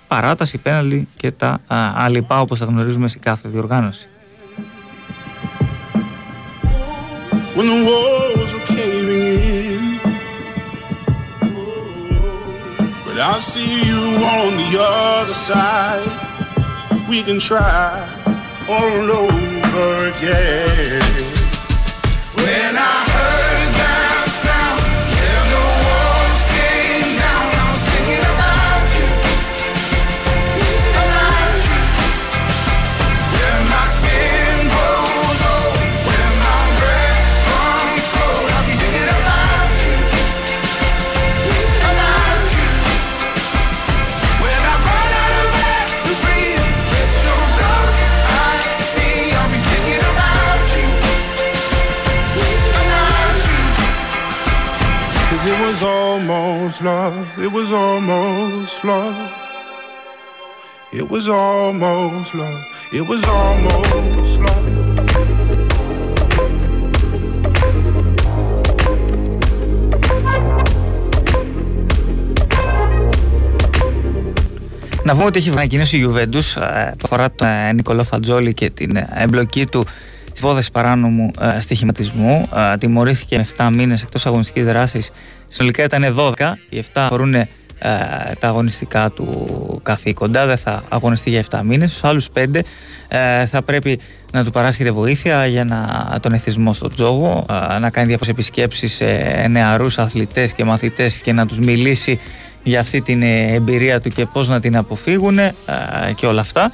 παράταση, πέναλτι και τα α, α, λοιπά, όπως τα γνωρίζουμε σε κάθε διοργάνωση. when the walls were caving in. But I see you on the other side. We can try all over again. When I heard that sound, yeah, the walls came down. I was thinking about you, about you. When my skin grows old, when my breath comes cold, I'll be thinking about you, about you. When I run out of air to breathe, it's so dark I see, I'll be thinking about you, about you. 'Cause it was almost love, it was almost love, it was almost love, it was almost love. Να πούμε ότι έχει ανακοινώσει η Γιουβέντους που αφορά τον Νικολό Φατζόλη και την εμπλοκή του στις υπόθεση παράνομου στοιχηματισμού. Τιμωρήθηκε με επτά μήνες εκτός αγωνιστικής δράσης. Συνολικά ήταν δώδεκα. Οι επτά αφορούν ε, τα αγωνιστικά του καθήκοντα. Δεν θα αγωνιστεί για επτά μήνες. Στους άλλους πέντε ε, θα πρέπει να του παράσχεται βοήθεια για να, τον εθισμό στον τζόγο, ε, να κάνει διάφορες επισκέψεις σε νεαρούς αθλητές και μαθητές και να τους μιλήσει για αυτή την εμπειρία του και πώς να την αποφύγουν και όλα αυτά.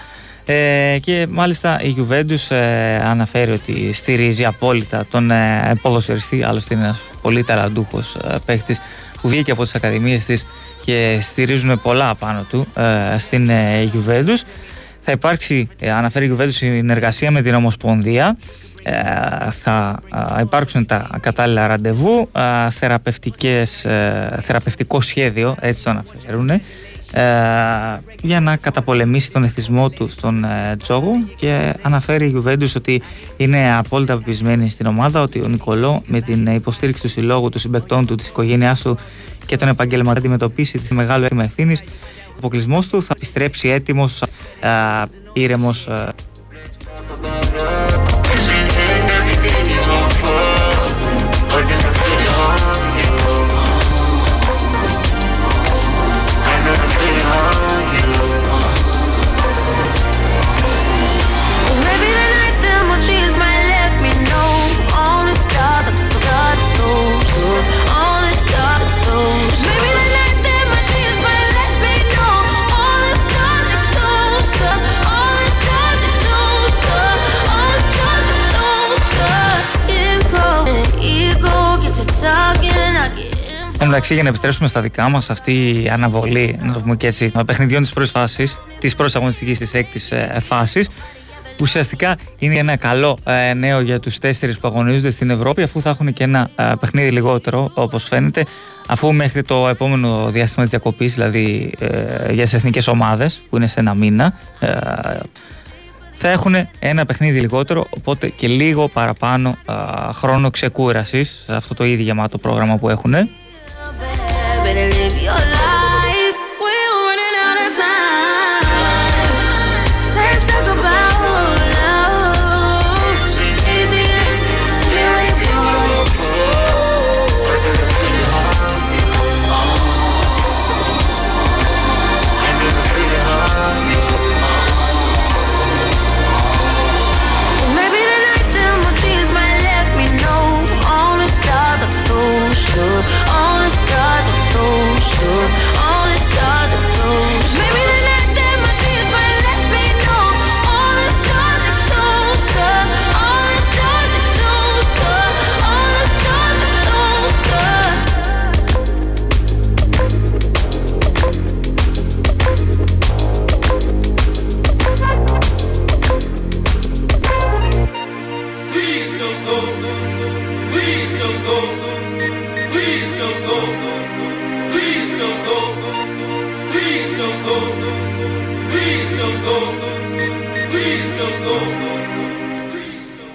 Και μάλιστα η Juventus αναφέρει ότι στηρίζει απόλυτα τον ποδοσφαιριστή, άλλωστε είναι ένας πολύ ταλαντούχος παίχτης που βγήκε από τις ακαδημίες της και στηρίζουν πολλά πάνω του στην Juventus. Θα υπάρξει, αναφέρει η Juventus, συνεργασία με την Ομοσπονδία. Θα υπάρξουν τα κατάλληλα ραντεβού, θεραπευτικές, θεραπευτικό σχέδιο, έτσι το αναφέρουν, για να καταπολεμήσει τον εθισμό του στον τζόγο. Και αναφέρει η Γιουβέντους ότι είναι απόλυτα πεπισμένη στην ομάδα ότι ο Νικολό, με την υποστήριξη του συλλόγου, των συμπαικτών του, της οικογένειάς του και των επαγγελματών, αντιμετωπίσει τη μεγάλη αίσθημα ευθύνης. Ο αποκλεισμός του θα επιστρέψει έτοιμος, ήρεμος. Εντάξει, για να επιστρέψουμε στα δικά μας, αυτή η αναβολή, να το πούμε και έτσι, των παιχνιδιών της πρώτης φάσης, της πρώτης αγωνιστικής, της έκτης φάσης, ουσιαστικά είναι ένα καλό νέο για τους τέσσερις που αγωνίζονται στην Ευρώπη, αφού θα έχουν και ένα παιχνίδι λιγότερο, όπως φαίνεται, αφού μέχρι το επόμενο διάστημα της διακοπής, δηλαδή για τις εθνικές ομάδες, που είναι σε ένα μήνα, θα έχουν ένα παιχνίδι λιγότερο, οπότε και λίγο παραπάνω χρόνο ξεκούρασης σε αυτό το ήδη γεμάτο πρόγραμμα που έχουν.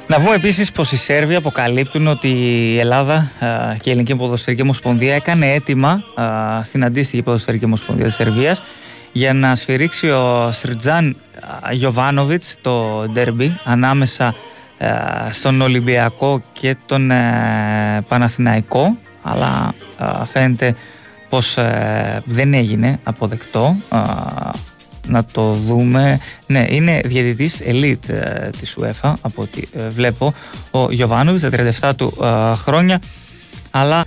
Να πούμε επίσης πως οι Σέρβοι αποκαλύπτουν ότι η Ελλάδα και η Ελληνική Ποδοσφαιρική Ομοσπονδία έκανε αίτημα στην αντίστοιχη Ποδοσφαιρική Ομοσπονδία της Σερβίας για να σφυρίξει ο Σριτζάν Γιοβάνοβιτς το ντέρμπι ανάμεσα στον Ολυμπιακό και τον Παναθηναϊκό, αλλά φαίνεται πως δεν έγινε αποδεκτό. Να το δούμε. Ναι, είναι διαιτητής elite της UEFA από ό,τι βλέπω ο Γιωβάνοβιτς, στα τριάντα επτά του χρόνια, αλλά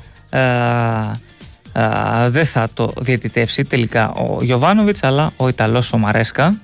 δεν θα το διαιτητεύσει τελικά ο Γιωβάνοβιτς, αλλά ο Ιταλός ο Μαρέσκα.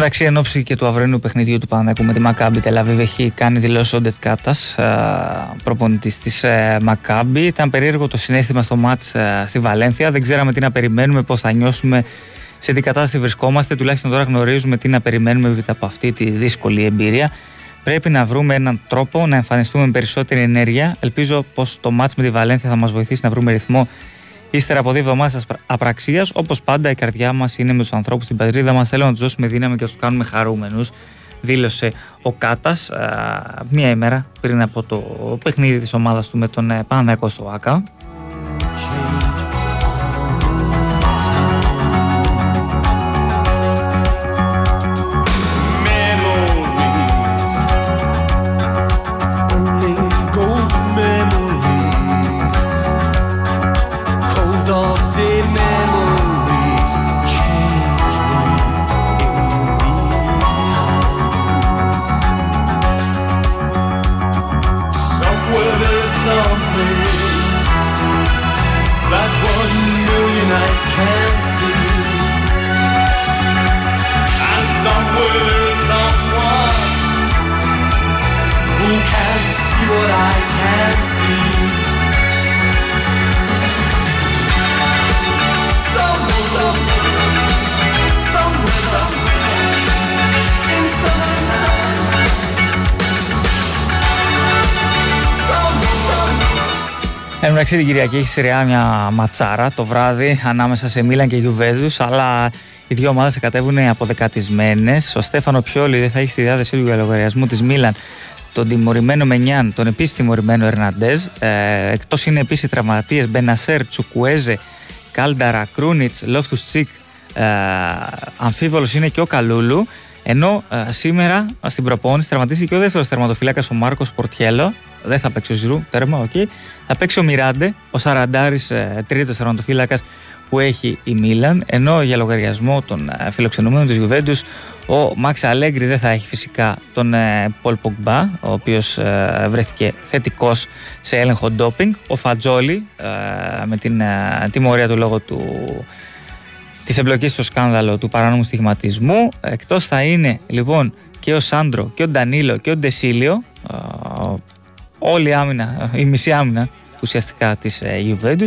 Εντάξει, εν ώψη και του αυριανού παιχνιδιού του Παναθηναϊκού με τη Μακάμπι Τελ Αβίβ, έχει κάνει δηλώσεις ο Ντετκάτας, προπονητής της Μακάμπι. Ήταν περίεργο το συναίσθημα στο μάτς στη Βαλένθια. Δεν ξέραμε τι να περιμένουμε, πώς θα νιώσουμε, σε τι κατάσταση βρισκόμαστε. Τουλάχιστον τώρα γνωρίζουμε τι να περιμένουμε μετά από αυτή τη δύσκολη εμπειρία. Πρέπει να βρούμε έναν τρόπο να εμφανιστούμε με περισσότερη ενέργεια. Ελπίζω πως το μάτς με τη Βαλένθια θα μας βοηθήσει να βρούμε ρυθμό. Ύστερα από δύο εβδομάδες απραξίας, όπως πάντα η καρδιά μας είναι με τους ανθρώπους στην πατρίδα μας. Θέλω να τους δώσουμε δύναμη και να τους κάνουμε χαρούμενους, δήλωσε ο Κάτας α, μία ημέρα πριν από το παιχνίδι της ομάδας του με τον Παναθηναϊκό στο ΆΚΑ. Εντάξει, την Κυριακή έχει Σερί Α μια ματσάρα το βράδυ ανάμεσα σε Μίλαν και Γιουβέντους, αλλά οι δύο ομάδες θα κατέβουν αποδεκατισμένες. Ο Στέφανο Πιόλι δεν θα έχει στη διάθεσή του για λογαριασμό της Μίλαν τον τιμωρημένο Μενιάν, τον επίσης τιμωρημένο Ερναντέζ. Ε, εκτός είναι επίσης τραυματίες Μπενασέρ, Τσουκουέζε, Κάλνταρα, Κρούνιτς, Λόφτους Τσίκ. Ε, αμφίβολος είναι και ο Καλούλου. Ενώ ε, σήμερα στην προπόνηση τραυματίστηκε ο δεύτερος τερματοφυλάκας, ο Μάρκος Πορτιέλο. Δεν θα παίξει ο Ζιρού, τέρμα, οκ. Okay. Θα παίξει ο Μιράντε, ο Σαραντάρης, ε, τρίτος τερματοφύλακας που έχει η Μίλαν. Ενώ για λογαριασμό των ε, φιλοξενούμενων της Γιουβέντους, ο Μαξ Αλέγκρι δεν θα έχει φυσικά τον ε, Πολ Πογκμπά, ο οποίος ε, βρέθηκε θετικός σε έλεγχο ντόπινγκ. Ο Φατζόλι ε, με την ε, τιμωρία του λόγω του. της εμπλοκής στο σκάνδαλο του παράνομου στιγματισμού. Εκτός θα είναι λοιπόν και ο Σάντρο και ο Ντανίλο και ο Ντεσίλιο, όλη η άμυνα, η μισή άμυνα ουσιαστικά της Juventus,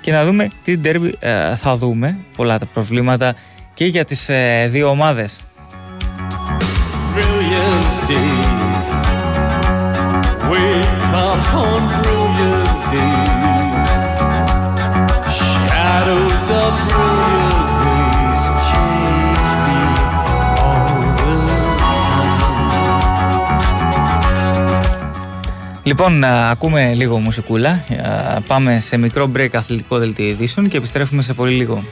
και να δούμε τι ντέρμπι θα δούμε. Πολλά τα προβλήματα και για τις δύο ομάδες. Λοιπόν, ακούμε λίγο μουσικούλα, πάμε σε μικρό break αθλητικό δελτίο ειδήσεων και επιστρέφουμε σε πολύ λίγο.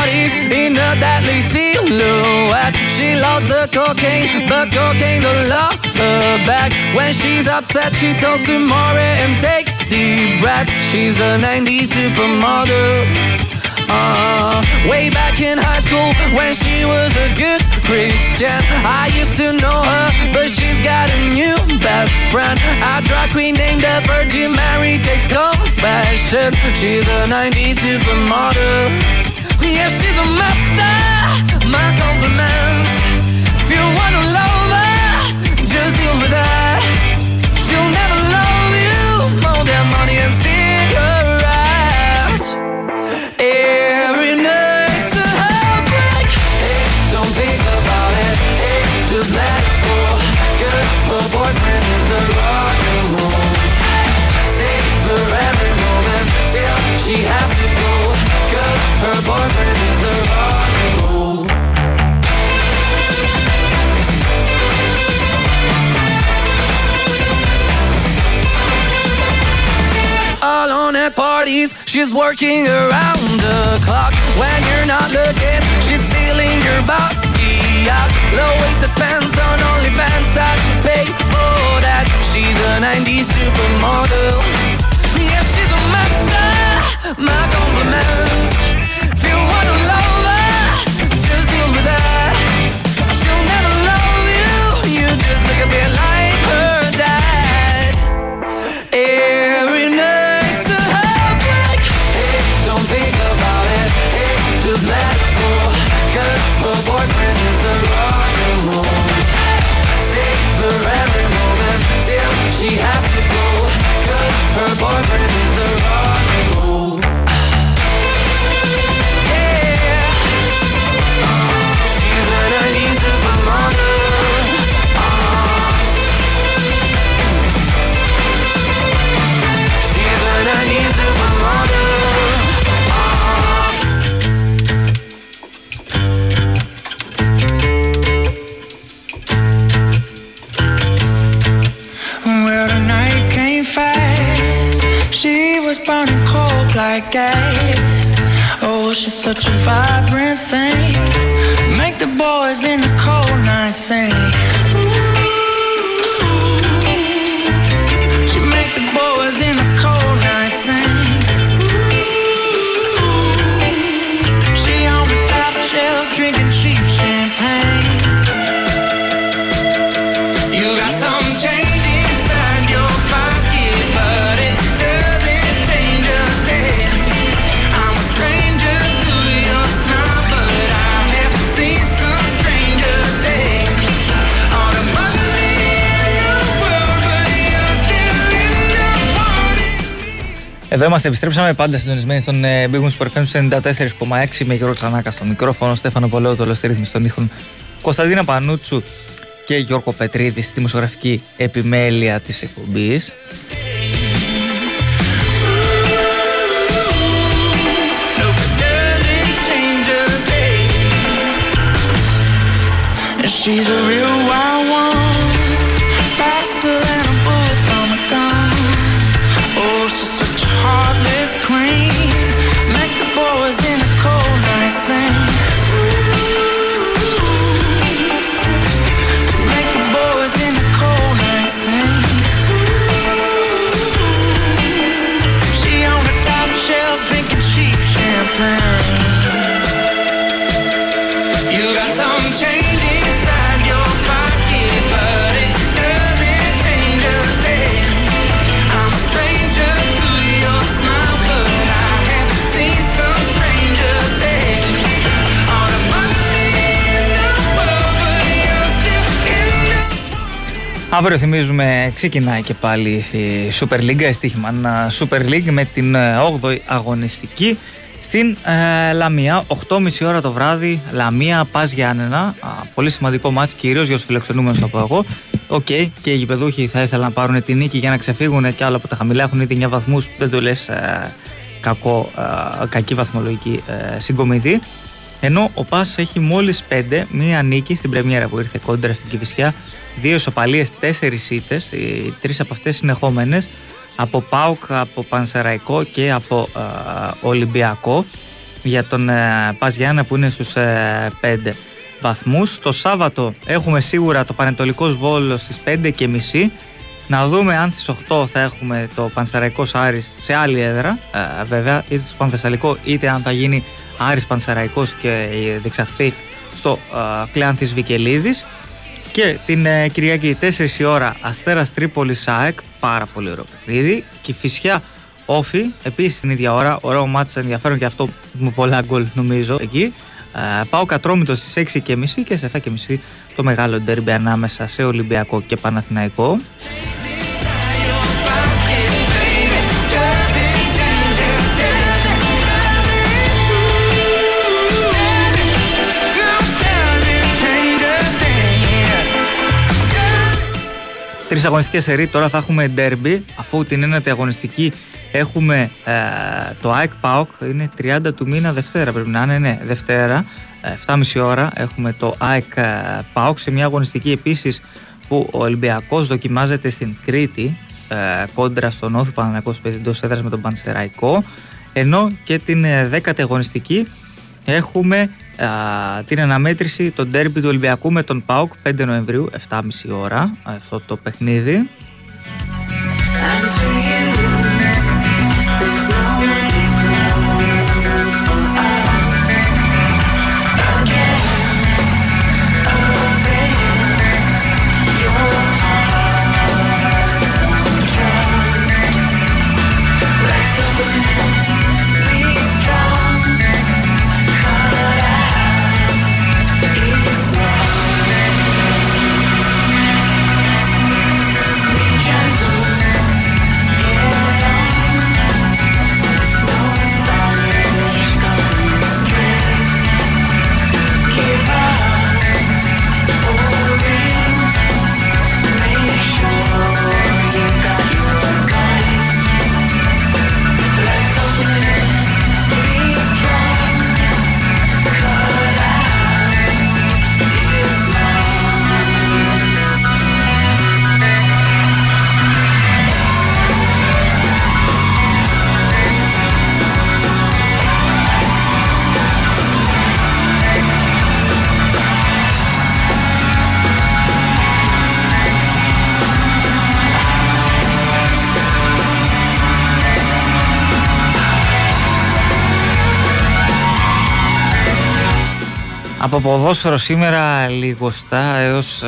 Parties in a deadly silhouette. She loves the cocaine, but cocaine don't love her back. When she's upset, she talks to Maury and takes deep breaths. She's a nineties supermodel. Uh, way back in high school when she was a good Christian, I used to know her, but she's got a new best friend. A drag queen named the Virgin Mary takes confessions. She's a nineties supermodel. Yeah, she's a master, my compliments. If you wanna love her, just deal with her. She'll never love you more than money and cigarettes. Every night's a heartbreak. Hey, don't think about it. Hey, just let it go. Cause her boyfriend is the rock and roll. Save her every moment till she has to go. Cause her boyfriend is the rock and roll. Alone at parties, she's working around the clock. When you're not looking, she's stealing your bossy out. Low-waisted pants on OnlyFans, I'd pay for that. She's a nineties supermodel. Yeah, she's a master, my compliments. If you wanna love her, just deal with her. She'll never love you, you just look a bit like her dad. Every night. Just let it go, cause her boyfriend is the rock and roll. Save her every moment till she has to go, cause her boyfriend is the rock and roll. Yeah, she's a nineties supermodel. She's a nineties supermodel. Burning cold like gas. Oh, she's such a vibrant thing. Make the boys in the cold night sing. Ooh, she make the boys in the cold night sing. Ooh, she on the top shelf drinking cheap champagne. You got some change. Εδώ είμαστε, επιστρέψαμε πάντα συντονισμένοι στον Big One Sport εφ εμ ενενήντα τέσσερα κόμμα έξι με Γιώργο Τσανάκα στο μικρόφωνο, Στέφανο Παλουότολο στη ρύθμιση των ήχων, Κωνσταντίνα Πανούτσου και Γιώργο Πετρίτη στη δημοσιογραφική επιμέλεια της εκπομπής. Αύριο, θυμίζουμε, ξεκινάει και πάλι η Super League, η στοίχημα Super League με την όγδοη αγωνιστική στην ε, Λαμία. οκτώ και μισή ώρα το βράδυ, Λαμία, Πας Γιάννενα. Α, πολύ σημαντικό μάτι, κυρίως για τους φιλοξενούμενους, θα πω εγώ. Οκ, okay, και οι γηπεδούχοι θα ήθελαν να πάρουν τη νίκη για να ξεφύγουν και άλλο από τα χαμηλά. Έχουν ήδη εννέα βαθμούς, δεν το λες ε, κακό, ε, κακή βαθμολογική ε, συγκομιδή. Ενώ ο Πας έχει μόλις πέντε, μία νίκη στην πρεμιέρα που ήρθε κόντρα στην Κηφισιά, δύο ισοπαλίες, τέσσερις ήττες, τρεις από αυτές συνεχόμενες, από ΠΑΟΚ, από Πανσερραϊκό και από ε, Ολυμπιακό, για τον ε, Πας Γιάννα που είναι στους ε, πέντε βαθμούς. Το Σάββατο έχουμε σίγουρα το Πανετολικός Βόλο στις πέντε και μισή, να δούμε αν στις οκτώ θα έχουμε το Πανσερραϊκός Άρης σε άλλη έδρα, ε, βέβαια, είτε στο Πανθεσσαλικό, είτε αν θα γίνει Άρης Πανσερραϊκός και διεξαχθεί στο ε, Κλεάνθης Βικελίδης. Και την ε, Κυριακή τέσσερις η ώρα Αστέρας Τρίπολης ΑΕΚ, πάρα πολύ ωραίο παιχνίδι. Κηφισιά Όφι, επίσης την ίδια ώρα, ωραίο μάτς, ενδιαφέρον και αυτό με πολλά γκολ νομίζω εκεί. Ε, πάω Κατρόμητος στις έξι και μισή και στις επτά και μισή το μεγάλο ντέρμπι ανάμεσα σε Ολυμπιακό και Παναθηναϊκό. Τρεις αγωνιστικές σερί, τώρα θα έχουμε ντέρμπι, αφού την ένατη αγωνιστική έχουμε ε, το ΑΕΚ ΠΑΟΚ, είναι τριάντα του μήνα Δευτέρα, πρέπει να είναι, ναι, Δευτέρα, ε, επτά και μισή ώρα έχουμε το ΑΕΚ ε, ΠΑΟΚ, σε μια αγωνιστική επίσης που ο Ολυμπιακός δοκιμάζεται στην Κρήτη, ε, κόντρα στον Όφη, Παναθηναϊκός παίζει εντός έδρας με τον Πανσερραϊκό, ενώ και την ε, δέκατη αγωνιστική έχουμε α, την αναμέτρηση, τον ντέρμπι του Ολυμπιακού με τον ΠΑΟΚ, πέντε Νοεμβρίου, επτά και μισή ώρα, αυτό το παιχνίδι. Από ποδόσφαιρο σήμερα λιγοστά έως ε,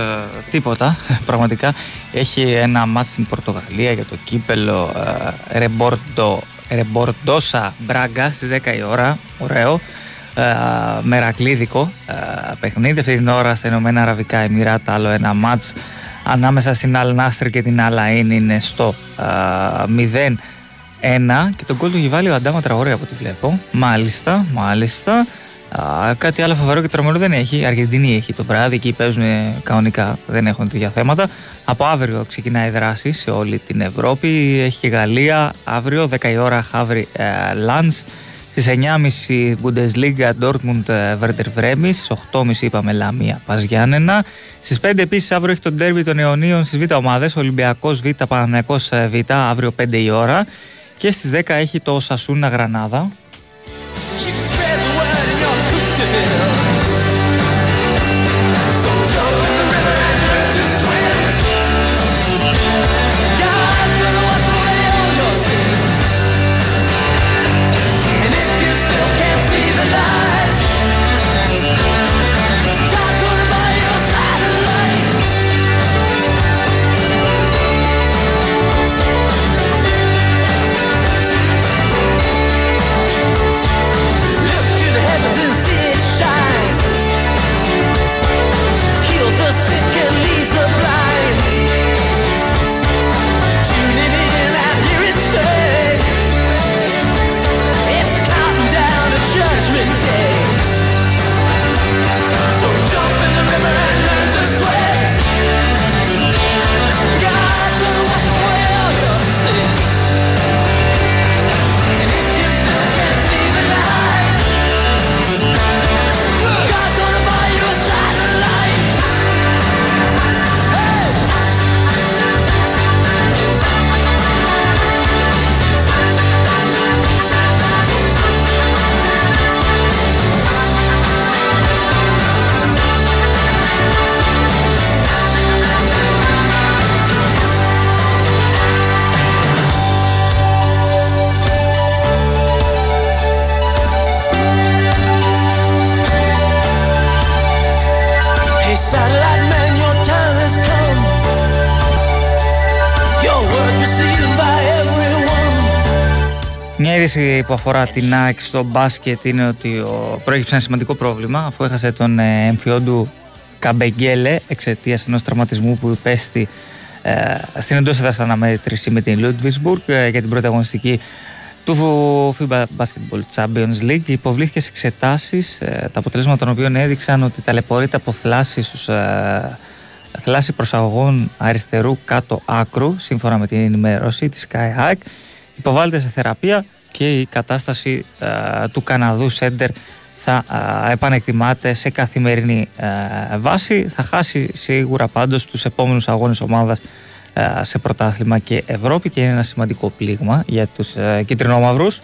τίποτα πραγματικά. Έχει ένα μάτς στην Πορτογαλία για το κύπελο ε, Ρεμπορντόσα Μπράγκα στις δέκα η ώρα, ωραίο ε, μερακλίδικο ε, παιχνίδι. Αυτή την ώρα στα Ηνωμένα Αραβικά Εμιράτα άλλο ένα μάτς ανάμεσα στην Αλ Νάστρ και την Αλ Αΐν, είναι στο ε, μηδέν ένα και τον γκολ του έχει βάλει ο Αντάμα Τραωρέ από ό,τι βλέπω. Μάλιστα, μάλιστα. Uh, κάτι άλλο φοβερό και τρομερό δεν έχει. Η Αργεντινή έχει το βράδυ, εκεί παίζουν κανονικά, δεν έχουν τέτοια θέματα. Από αύριο ξεκινάει η δράση σε όλη την Ευρώπη. Έχει και Γαλλία αύριο, δέκα η ώρα Χαύρι Λαντς. Στις εννιά και μισή Bundesliga Dortmund Werder Bremen. Στις οκτώ και μισή είπαμε Λαμία Πας Γιάννενα. Στις πέντε επίσης αύριο έχει το ντέρμπι των αιωνίων στις Β' ομάδες. Ολυμπιακός Β, Παναθηναϊκός Β, αύριο πέντε η ώρα. Και στις δέκα έχει το Σασούνα Γρανάδα. Yeah. satellite man, your time has come. Your word received by everyone. Μια είδηση που αφορά την ΑΕΚ στο μπάσκετ είναι ότι προέκυψε ένα σημαντικό πρόβλημα αφού έχασε τον εμφυό του Καμπεγγέλε εξαιτίας ενός τραυματισμού που υπέστη ε, στην εντός έδρας αναμέτρηση με την Λούντβιγκσμπουργκ ε, για την πρωταγωνιστική του φίμπα Basketball Champions League. Υποβλήθηκε σε εξετάσεις, ε, τα αποτελέσματα των οποίων έδειξαν ότι ταλαιπωρείται από θλάση στους ε, θλάση προσαγωγών αριστερού κάτω άκρου, σύμφωνα με την ενημέρωση της ΚΑΕΑΚ. Υποβάλλεται σε θεραπεία και η κατάσταση ε, του Καναδού Σέντερ θα α, επανεκτιμάται σε καθημερινή α, βάση. Θα χάσει σίγουρα πάντως τους επόμενους αγώνες ομάδας α, σε πρωτάθλημα και Ευρώπη και είναι ένα σημαντικό πλήγμα για τους α, κίτρινομαυρούς.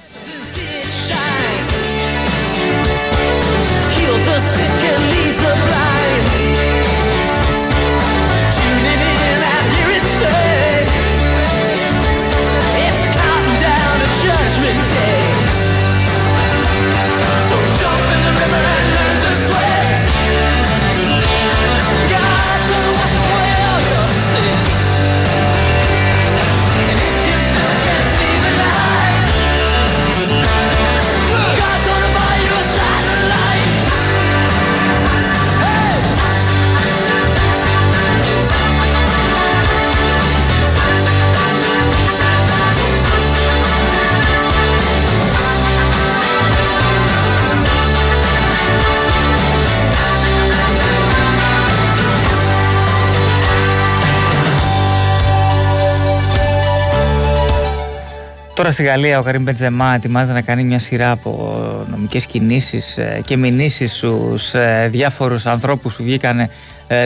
Τώρα στη Γαλλία ο Καρίμ Μπεντζεμά ετοιμάζεται να κάνει μια σειρά από νομικές κινήσεις και μηνύσεις στους διάφορους ανθρώπους που βγήκαν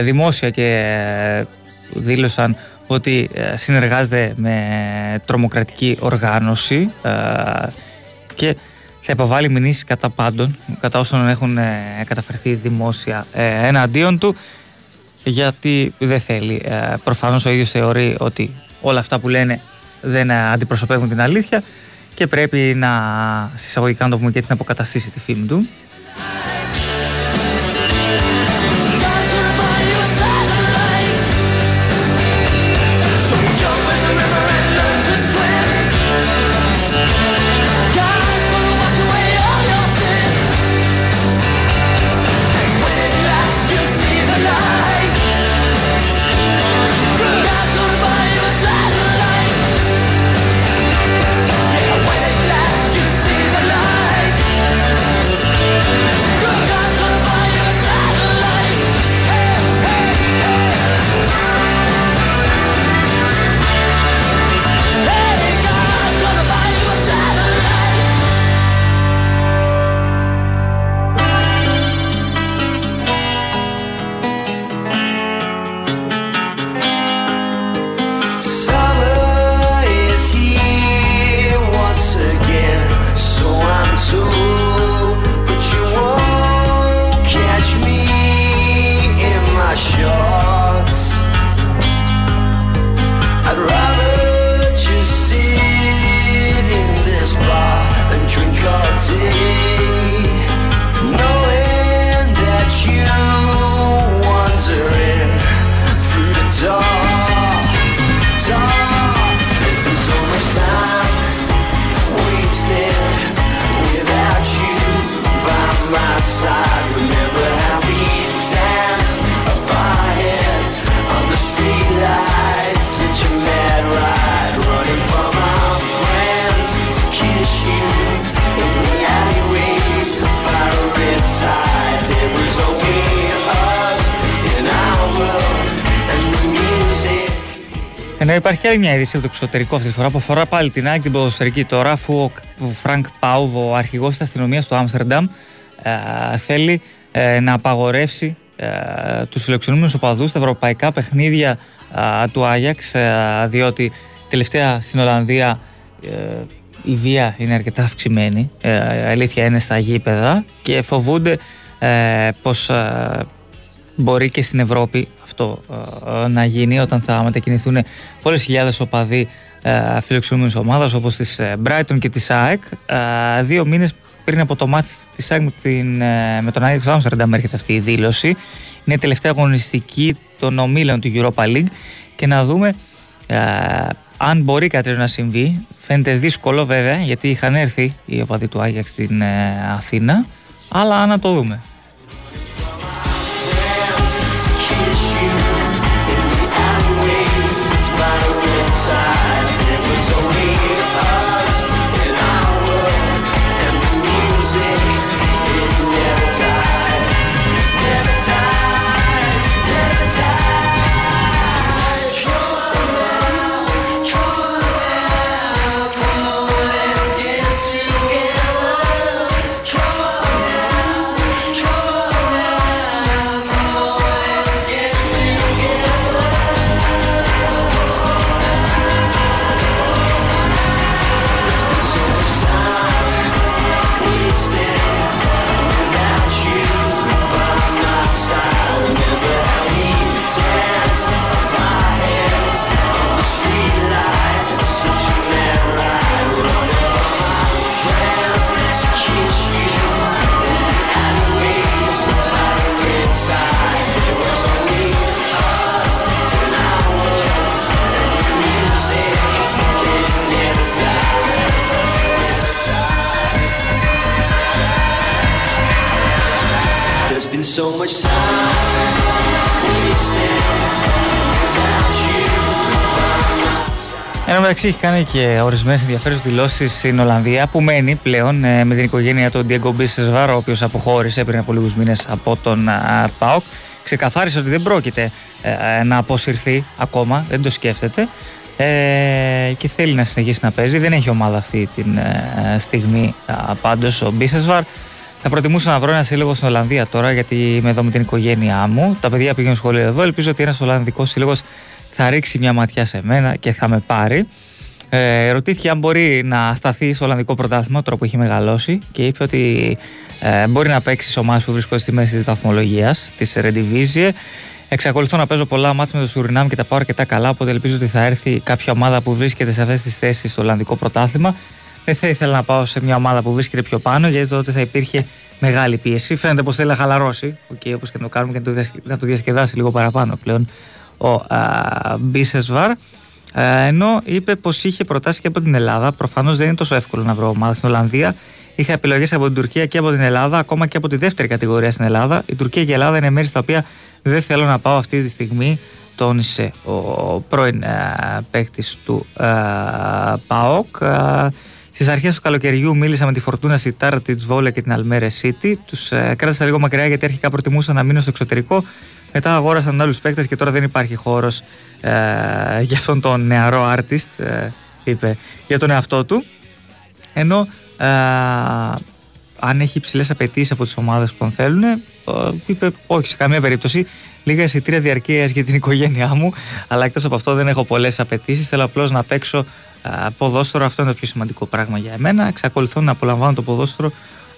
δημόσια και δήλωσαν ότι συνεργάζεται με τρομοκρατική οργάνωση και θα υποβάλει μηνύσεις κατά πάντων, κατά όσων έχουν καταφερθεί δημόσια εναντίον του, γιατί δεν θέλει. Προφανώς ο ίδιος θεωρεί ότι όλα αυτά που λένε δεν αντιπροσωπεύουν την αλήθεια και πρέπει να συσσαγωγικά, να το πούμε και έτσι, να αποκαταστήσει τη φήμη του. Ενώ υπάρχει άλλη μια είδηση από το εξωτερικό αυτή τη φορά που αφορά πάλι την ΑΕΚ, την ποδοσφαιρική τώρα, αφού ο Φρανκ Πάουβ, ο αρχηγός της αστυνομίας του Άμστερνταμ, ε, θέλει ε, να απαγορεύσει ε, τους φιλοξενούμενους οπαδούς στα ευρωπαϊκά παιχνίδια ε, του Άγιαξ, ε, διότι τελευταία στην Ολλανδία ε, η βία είναι αρκετά αυξημένη, ε, η αλήθεια είναι στα γήπεδα και φοβούνται ε, πως ε, μπορεί και στην Ευρώπη αυτό ε, να γίνει όταν θα μετακινηθούν πολλές χιλιάδες οπαδοί ε, φιλοξενούμενης ομάδας όπως της Brighton και της ΑΕΚ, ε, δύο μήνες πριν από το μάτς της ΑΕΚ με τον Άγιαξ Άμστερνταμ έρχεται αυτή η δήλωση. Είναι η τελευταία αγωνιστική των ομίλων του Europa League και να δούμε ε, αν μπορεί κάτι να συμβεί. Φαίνεται δύσκολο βέβαια, γιατί είχαν έρθει οι οπαδοί του Άγιαξ στην ε, Αθήνα, αλλά να το δούμε. So much Εν τω μεταξύ έχει κάνει και ορισμένες ενδιαφέρουσες δηλώσεις στην Ολλανδία, που μένει πλέον ε, με την οικογένεια του Diego Μπίσεσβαρ, ο οποίος αποχώρησε πριν από λίγους μήνες από τον α, ΠΑΟΚ. Ξεκαθάρισε ότι δεν πρόκειται ε, να αποσυρθεί ακόμα, δεν το σκέφτεται ε, και θέλει να συνεχίσει να παίζει. Δεν έχει ομάδα αυτή την ε, στιγμή α, πάντως ο Μπίσεσβαρ. Θα προτιμούσα να βρω ένα σύλλογο στην Ολλανδία τώρα, γιατί είμαι εδώ με την οικογένειά μου. Τα παιδιά πηγαίνουν σχολείο εδώ. Ελπίζω ότι ένας Ολλανδικός σύλλογος θα ρίξει μια ματιά σε μένα και θα με πάρει. Ε, ρωτήθηκε αν μπορεί να σταθεί στο Ολλανδικό πρωτάθλημα, τώρα που έχει μεγαλώσει, και είπε ότι ε, μπορεί να παίξει σε ομάδες που βρίσκονται στη μέση της βαθμολογίας, της Eredivisie. Εξακολουθώ να παίζω πολλά μάτς με το Σουρινάμ και τα πάω αρκετά καλά. Οπότε ελπίζω ότι θα έρθει κάποια ομάδα που βρίσκεται σε αυτές τις θέσεις στο Ολλανδικό πρωτάθλημα. Δεν θα ήθελα να πάω σε μια ομάδα που βρίσκεται πιο πάνω, γιατί τότε θα υπήρχε μεγάλη πίεση. Φαίνεται πως θέλει να χαλαρώσει, okay, όπως και να το κάνουμε, και να το διασκεδάσει λίγο παραπάνω πλέον ο Μπίσεσβαρ. Ενώ είπε πως είχε προτάσει και από την Ελλάδα. Προφανώς δεν είναι τόσο εύκολο να βρω ομάδα στην Ολλανδία. Είχα επιλογές από την Τουρκία και από την Ελλάδα, ακόμα και από τη δεύτερη κατηγορία στην Ελλάδα. Η Τουρκία και η Ελλάδα είναι μέρη στα οποία δεν θέλω να πάω αυτή τη στιγμή, τόνισε ο πρώην παίκτης του ΠΑΟΚ. Στις αρχές του καλοκαιριού μίλησα με τη Φορτούνα Σιτάρ, τη Βόλε και την Αλμέρε City. Τους κράτησα λίγο μακριά, γιατί αρχικά προτιμούσα να μείνω στο εξωτερικό. Μετά αγόρασαν άλλους παίκτες και τώρα δεν υπάρχει χώρος για αυτόν τον νεαρό artist, είπε για τον εαυτό του. Ενώ αν έχει υψηλές απαιτήσεις από τις ομάδες που τον θέλουν, είπε όχι σε καμία περίπτωση. Λίγα εισιτήρια διαρκείας για την οικογένειά μου, αλλά εκτός από αυτό δεν έχω πολλές απαιτήσεις. Θέλω απλώς να παίξω ποδόσφαιρο. Αυτό είναι το πιο σημαντικό πράγμα για εμένα. Εξακολουθώ να απολαμβάνω το ποδόσφαιρο.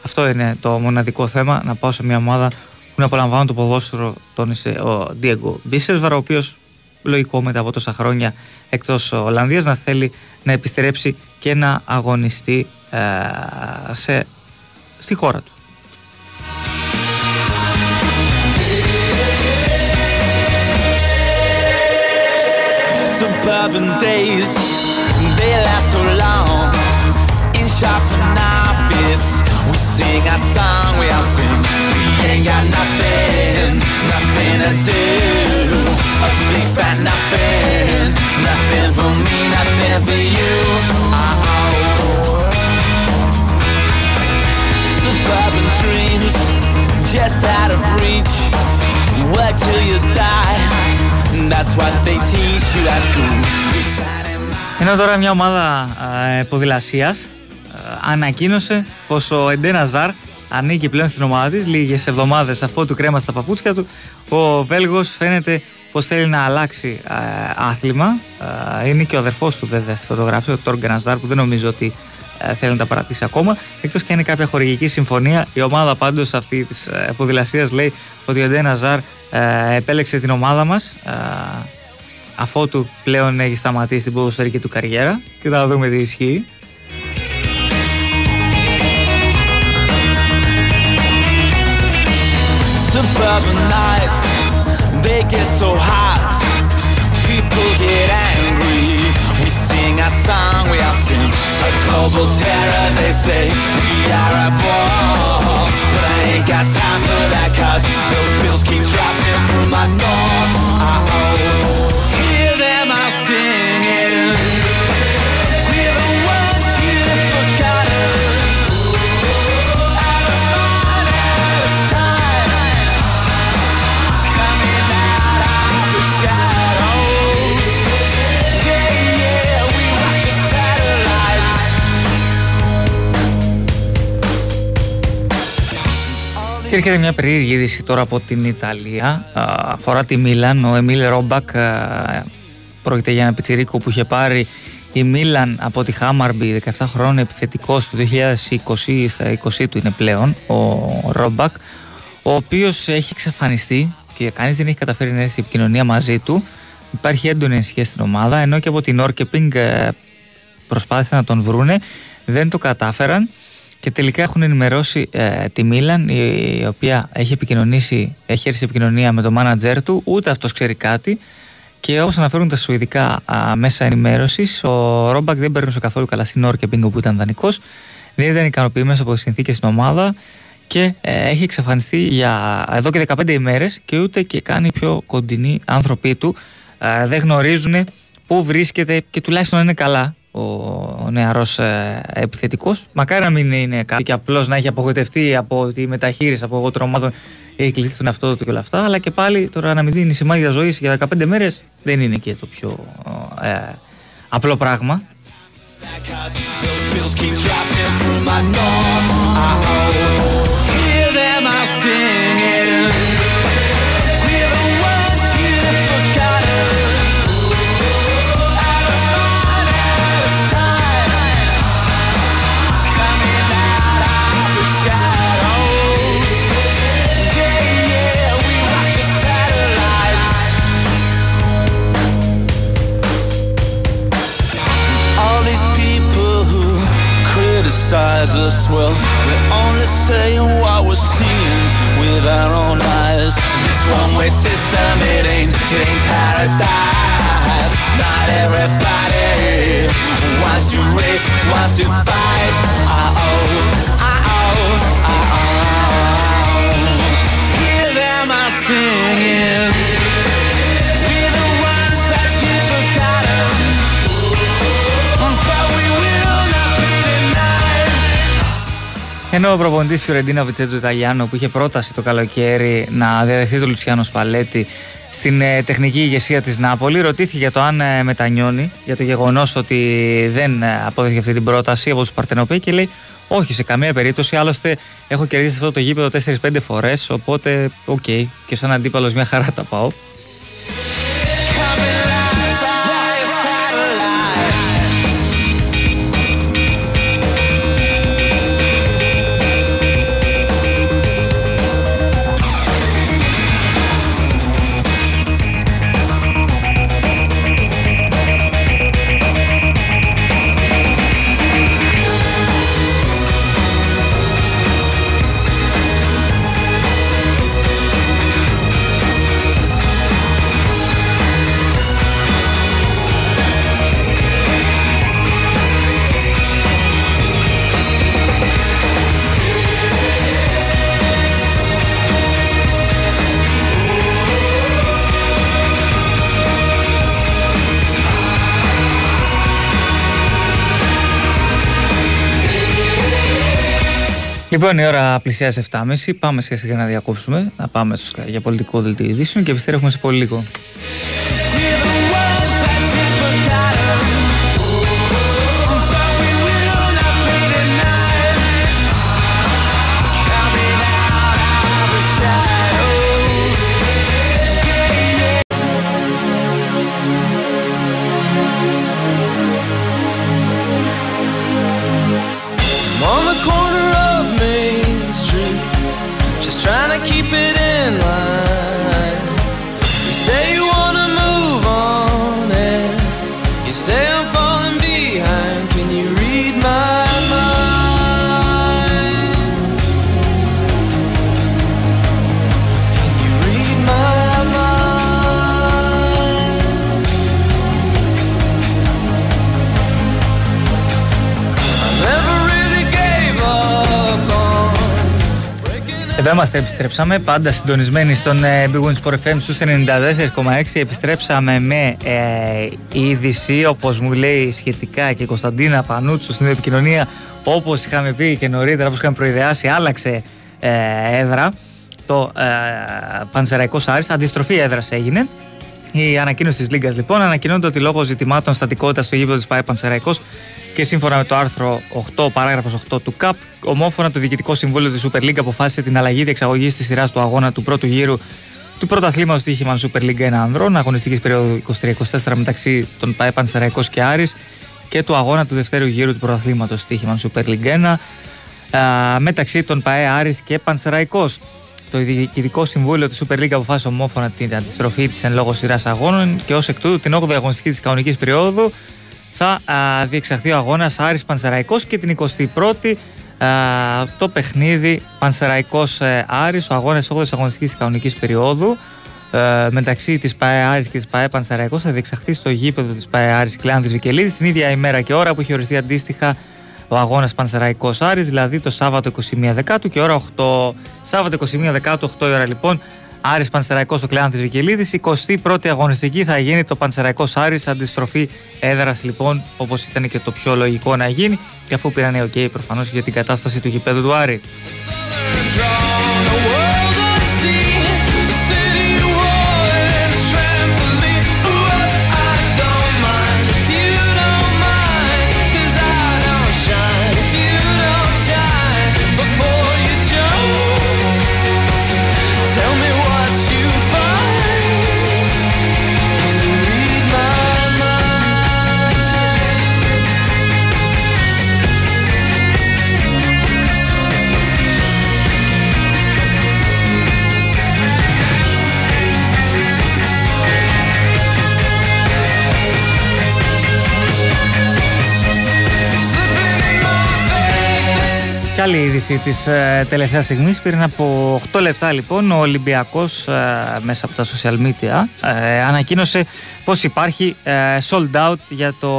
Αυτό είναι το μοναδικό θέμα. Να πάω σε μια ομάδα που να απολαμβάνω το ποδόσφαιρο, τόνισε ο Diego Μπίσεσβαρ, ο οποίος λογικό μετά από τόσα χρόνια εκτός Ολλανδίας να θέλει να επιστρέψει και να αγωνιστεί ε, σε, στη χώρα του. Suburban days, they last so long. In shops and office, we sing our song, we all sing. We ain't got nothing, nothing to do. A big fat nothing, nothing for me, nothing for you. Oh. Suburban dreams, just out of reach. Work till you die. That's what they teach you at school. Ενώ τώρα μια ομάδα ε, ποδηλασίας ε, ανακοίνωσε πως ο Eden Hazard ανήκει πλέον στην ομάδα της. Λίγες εβδομάδες αφού του κρέμα στα παπούτσια του, ο Βέλγος φαίνεται πως θέλει να αλλάξει ε, άθλημα. ε, Είναι και ο αδερφός του βέβαια στη φωτογραφία, ο Torgan Hazard, που δεν νομίζω ότι ε, θέλει να τα παρατήσει ακόμα, εκτός και είναι κάποια χορηγική συμφωνία. Η ομάδα πάντως αυτή της ε, ποδηλασίας λέει ότι ο Eden Hazard Ε, επέλεξε την ομάδα μας ε, αφότου πλέον έχει σταματήσει την ποδοσφαιρική του καριέρα, και θα δούμε τι ισχύει. suburban nights, they get so hot, people get angry. We sing a song, we all sing. A global terror, they say, we are at war. But I ain't got time for that, cause those bills keep dropping through my door. Uh-oh. Hear them all singing. Και έρχεται μια περίεργη είδηση τώρα από την Ιταλία. Αφορά τη Μίλαν. Ο Εμίλ Ρόμπακ, πρόκειται για ένα πιτσιρίκο που είχε πάρει η Μίλαν από τη Χάμαρμπι, δεκαεπτά χρόνων, επιθετικός του δύο χιλιάδες είκοσι, στα είκοσι του είναι πλέον ο Ρόμπακ, ο οποίος έχει εξαφανιστεί και κανείς δεν έχει καταφέρει να έρθει η επικοινωνία μαζί του. Υπάρχει έντονη ενσυχία στην ομάδα, ενώ και από την Όρκεπινγκ προσπάθησαν να τον βρούνε, δεν το κατάφεραν. Και τελικά έχουν ενημερώσει ε, τη Μίλαν, η, η οποία έχει επικοινωνήσει, έχει έρθει σε επικοινωνία με τον μάνατζερ του, ούτε αυτός ξέρει κάτι. Και όπως αναφέρουν τα σουηδικά α, μέσα ενημέρωσης, ο Ρόμπακ δεν περνούσε καθόλου καλά στην Όρκεπινγκ, που ήταν δανεικός, δεν ήταν ικανοποιημένος από τις συνθήκες στην ομάδα και ε, έχει εξαφανιστεί για εδώ και δεκαπέντε ημέρες και ούτε και κάνει πιο κοντινοί άνθρωποι του. Ε, δεν γνωρίζουν πού βρίσκεται και τουλάχιστον είναι καλά ο νεαρός ε, επιθετικός. Μακάρι να μην είναι κάτι και απλώς να έχει απογοητευτεί από τη μεταχείριση από εγώ των ομάδων, έχει κλειστεί τον εαυτό του και όλα αυτά, αλλά και πάλι τώρα να μην δίνει σημάδια ζωής για δεκαπέντε μέρες δεν είναι και το πιο ε, απλό πράγμα. Us, well, we're only saying what we're seeing with our own eyes. This one-way system, it ain't, it ain't paradise. Not everybody wants to race, wants to fight. Uh-oh, uh-oh, uh-oh. Hear them all singing. Ενώ ο προπονητής Φιωρεντίνα Βιτσέντζο Ιταλιάνο, που είχε πρόταση το καλοκαίρι να διαδεχθεί τον Λουτσιάνο Σπαλέτη στην τεχνική ηγεσία της Νάπολη, ρωτήθηκε για το αν μετανιώνει για το γεγονός ότι δεν αποδέχτηκε αυτή την πρόταση από τους Παρτενοπέοι και λέει όχι σε καμία περίπτωση. Άλλωστε έχω κερδίσει αυτό το γήπεδο τέσσερις πέντε φορές, οπότε οκ, okay, και σαν αντίπαλος μια χαρά τα πάω. Λοιπόν, η ώρα πλησιάζει επτά και μισή. Πάμε σιγά σιγά να διακόψουμε. Να πάμε για πολιτικό δελτίο ειδήσεων και επιστρέφουμε σε πολύ λίγο. Trying to keep it in line. You say you wanna move Εδώ είμαστε, επιστρέψαμε πάντα συντονισμένοι στον ε, Big One Sport εφ εμ στους ενενήντα τέσσερα κόμμα έξι. Επιστρέψαμε με ε, είδηση, όπως μου λέει σχετικά και η Κωνσταντίνα Πανούτσου στην επικοινωνία. Όπως είχαμε πει και νωρίτερα, όπως είχαμε προειδεάσει, άλλαξε ε, έδρα το ε, Πανσερραϊκός Άρης. Αντιστροφή έδρας έγινε. Η ανακοίνωση της Λίγκας λοιπόν ανακοινώνεται ότι λόγω ζητημάτων στατικότητας στο γήπεδο της ΠΑΕ Πανσερραϊκός και σύμφωνα με το άρθρο οκτώ, παράγραφος οκτώ του ΚΑΠ, ομόφωνα το Διοικητικό Συμβούλιο της Super League αποφάσισε την αλλαγή διεξαγωγής της σειράς του αγώνα του πρώτου γύρου του πρωταθλήματος στοίχημαν Super League ένα ανδρών, αγωνιστικής περίοδου είκοσι τρία είκοσι τέσσερα μεταξύ των ΠΑΕ Πανσερραϊκός και Άρης, και του αγώνα του δευτέρου γύρου του πρωταθλήματος στοίχημαν Super League ένα μεταξύ των ΠΑΕ Άρης και Πανσερραϊκός. Το Διοικητικό Συμβούλιο της Super League αποφάσισε ομόφωνα την αντιστροφή της εν λόγω σειράς αγώνων και ως εκ τούτου την όγδοη αγωνιστική της κανονικής περίοδου θα α, διεξαχθεί ο αγώνας Άρης Πανσερραϊκός και την εικοστή πρώτη α, το παιχνίδι Πανσερραϊκός ε, Άρης, ο αγώνας όγδοης αγωνιστικής της κανονικής περίοδου ε, μεταξύ της ΠΑΕ Άρης και της ΠΑΕ Πανσερραϊκός θα διεξαχθεί στο γήπεδο της ΠΑΕ Άρης Κλεάνθης Βικελίδης την ίδια ημέρα και ώρα που είχε οριστεί αντίστοιχα ο αγώνας Πανσερραϊκός Άρης, δηλαδή το Σάββατο εικοστή πρώτη Δεκάτου και ώρα οκτώ. Σάββατο εικοστή πρώτη Δεκάτου, οκτώ η ώρα λοιπόν, Άρης Πανσερραϊκός στο Κλεάνθης Βικελίδης. εικοστή πρώτη αγωνιστική θα γίνει το Πανσερραϊκός Άρης, αντιστροφή έδρας λοιπόν, όπως ήταν και το πιο λογικό να γίνει, και αφού πήραν οκ okay, προφανώς για την κατάσταση του γηπέδου του Άρη. Κι άλλη είδηση της ε, τελευταίας στιγμής. Πριν από οκτώ λεπτά λοιπόν ο Ολυμπιακός ε, μέσα από τα social media ε, ανακοίνωσε πως υπάρχει ε, sold out για το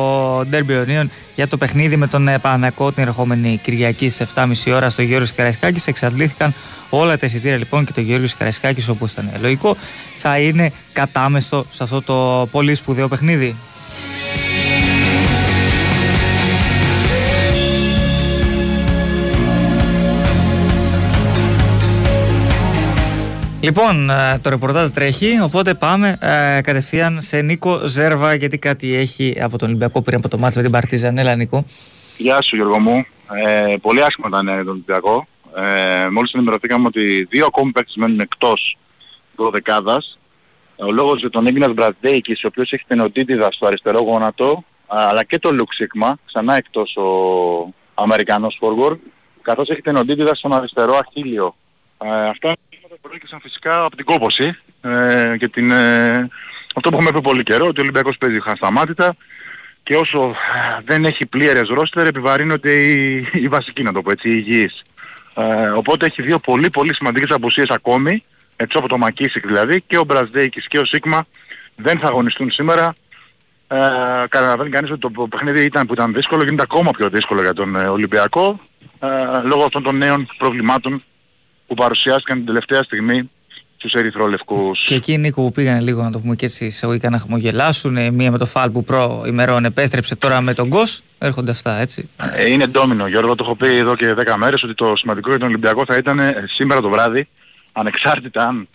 Derby Ιωνίων, για το παιχνίδι με τον ε, Παναθηναϊκό την ερχόμενη Κυριακή στις επτά και μισή ώρα στο Γεώργιος Καραϊσκάκης. Εξαντλήθηκαν όλα τα εισιτήρια λοιπόν και το Γεώργιος Καραϊσκάκης, όπως ήταν λογικό, θα είναι κατάμεστο σε αυτό το πολύ σπουδαίο παιχνίδι. Λοιπόν, το ρεπορτάζ τρέχει, οπότε πάμε ε, κατευθείαν σε Νίκο Ζέρβα, γιατί κάτι έχει από τον Ολυμπιακό πριν από το μάτι με την Παρτίζαν. Έλα Νίκο. Γεια σου Γιώργο μου. Ε, πολύ άσχημα ήταν ε, τον Ολυμπιακό. Ε, μόλις ενημερωθήκαμε ότι δύο ακόμη παίκτες μένουν εκτός δωδεκάδας. Ο λόγος για τον Έγκυνας Μπραντέικης, ο οποίος έχει την οτίτιδα στο αριστερό γόνατο, αλλά και το Λουξίκμα, ξανά εκτός ο Αμερικανός forward, καθώς έχει την οτίτιδα στον αριστερό αχίλιο. Ε, αυτά προέκυψαν φυσικά από την κόπωση ε, και την, ε, αυτό που έχουμε πει πολύ καιρό, ότι ο Ολυμπιακός παίζει χασταμάτητα και όσο δεν έχει πλήρες ρόστερ επιβαρύνονται οι, οι βασικοί, να το πω έτσι, οι υγιείς. Ε, οπότε έχει δύο πολύ πολύ σημαντικές απουσίες ακόμη, έτσι από το Μακίσικ δηλαδή, και ο Μπραζδέικης και ο Σίγμα δεν θα αγωνιστούν σήμερα. Ε, καταλαβαίνει κανείς ότι το παιχνίδι ήταν, που ήταν δύσκολο, γίνεται ακόμα πιο δύσκολο για τον ε, Ολυμπιακό ε, λόγω αυτών των νέων προβλημάτων που παρουσιάστηκαν την τελευταία στιγμή στους ερυθρόλευκους. Και εκείνοι που πήγαν λίγο, να το πούμε και έτσι εισαγωγικά, να χαμογελάσουν, μία με το φάλ που προημερών επέστρεψε, τώρα με τον Γκος, έρχονται αυτά έτσι. Είναι ντόμινο Γιώργο, το έχω πει εδώ και δέκα μέρες ότι το σημαντικό για τον Ολυμπιακό θα ήταν σήμερα το βράδυ, ανεξάρτητα αν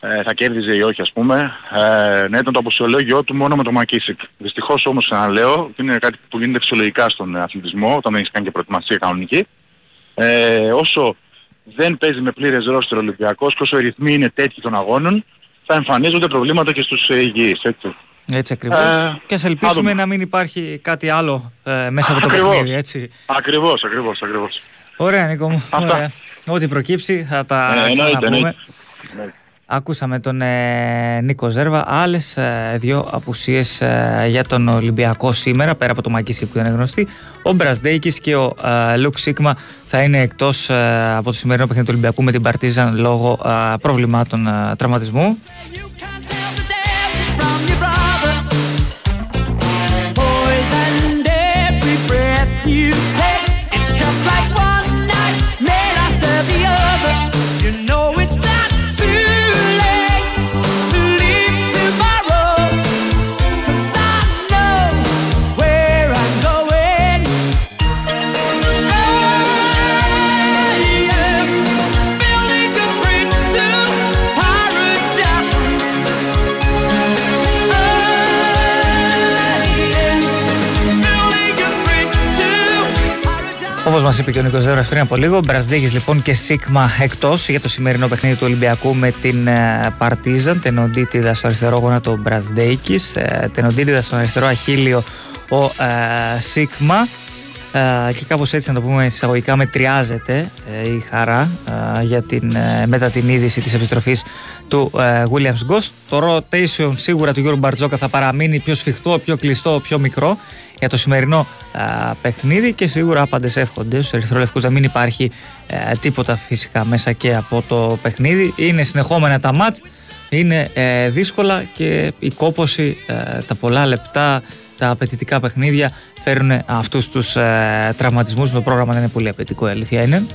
ε, θα κέρδιζε ή όχι ας πούμε, ε, να ήταν το αποσιολόγιο του μόνο με το Μακίσικ. Δυστυχώς όμως ξαναλέω, είναι κάτι που γίνεται φυσιολογικά στον αθλητισμό, όταν έχεις κάνει και προετοιμασία κανονική. Ε, όσο δεν παίζει με πλήρες ρόστερ ο Ολυμπιακός και όσο οι ρυθμοί είναι τέτοιοι των αγώνων, θα εμφανίζονται προβλήματα και στους υγιείς, έτσι. Έτσι ακριβώς. Ε, και ας ελπίσουμε άδομαι να μην υπάρχει κάτι άλλο ε, μέσα από το παιχνίδι, έτσι. Ακριβώς, ακριβώς, ακριβώς. Ωραία Νίκο μου. Ωραία. Ό,τι προκύψει θα τα ε, ξαναπούμε. Ακούσαμε τον ε, Νίκο Ζέρβα. Άλλες ε, δύο απουσίες ε, για τον Ολυμπιακό σήμερα, πέρα από το Μακίσικ που είναι γνωστή. Ο Μπραζδέικης και ο ε, Λουκ Σίγμα θα είναι εκτός ε, από το σημερινό παιχνίδι του Ολυμπιακού με την Παρτίζαν λόγω ε, προβλημάτων ε, τραυματισμού. You know Όπως μας είπε και ο Νίκος Ζέρβας πριν από λίγο, Μπραζδίγης λοιπόν και Σίγμα εκτός για το σημερινό παιχνίδι του Ολυμπιακού με την Παρτίζαν. Τενοντίτιδα στο αριστερό γόνατο ο Μπραζδέικης, τενοντίτιδα στο αριστερό αχίλιο ο Σίγμα. Uh, και κάπως έτσι, να το πούμε εισαγωγικά, μετριάζεται uh, η χαρά uh, για την, uh, μετά την είδηση της επιστροφής του uh, Williams Ghost. Το rotation σίγουρα του Γιώργου Μπαρτζόκα θα παραμείνει πιο σφιχτό, πιο κλειστό, πιο μικρό για το σημερινό uh, παιχνίδι και σίγουρα άπαντες εύχονται στους ερυθρολευκούς να μην υπάρχει uh, τίποτα φυσικά μέσα και από το παιχνίδι. Είναι συνεχόμενα τα μάτς, είναι uh, δύσκολα και η κόπωση, uh, τα πολλά λεπτά, τα απαιτητικά παιχνίδια φέρουν αυτούς τους ε, τραυματισμούς. Το πρόγραμμα δεν είναι πολύ απαιτητικό, η αλήθεια είναι.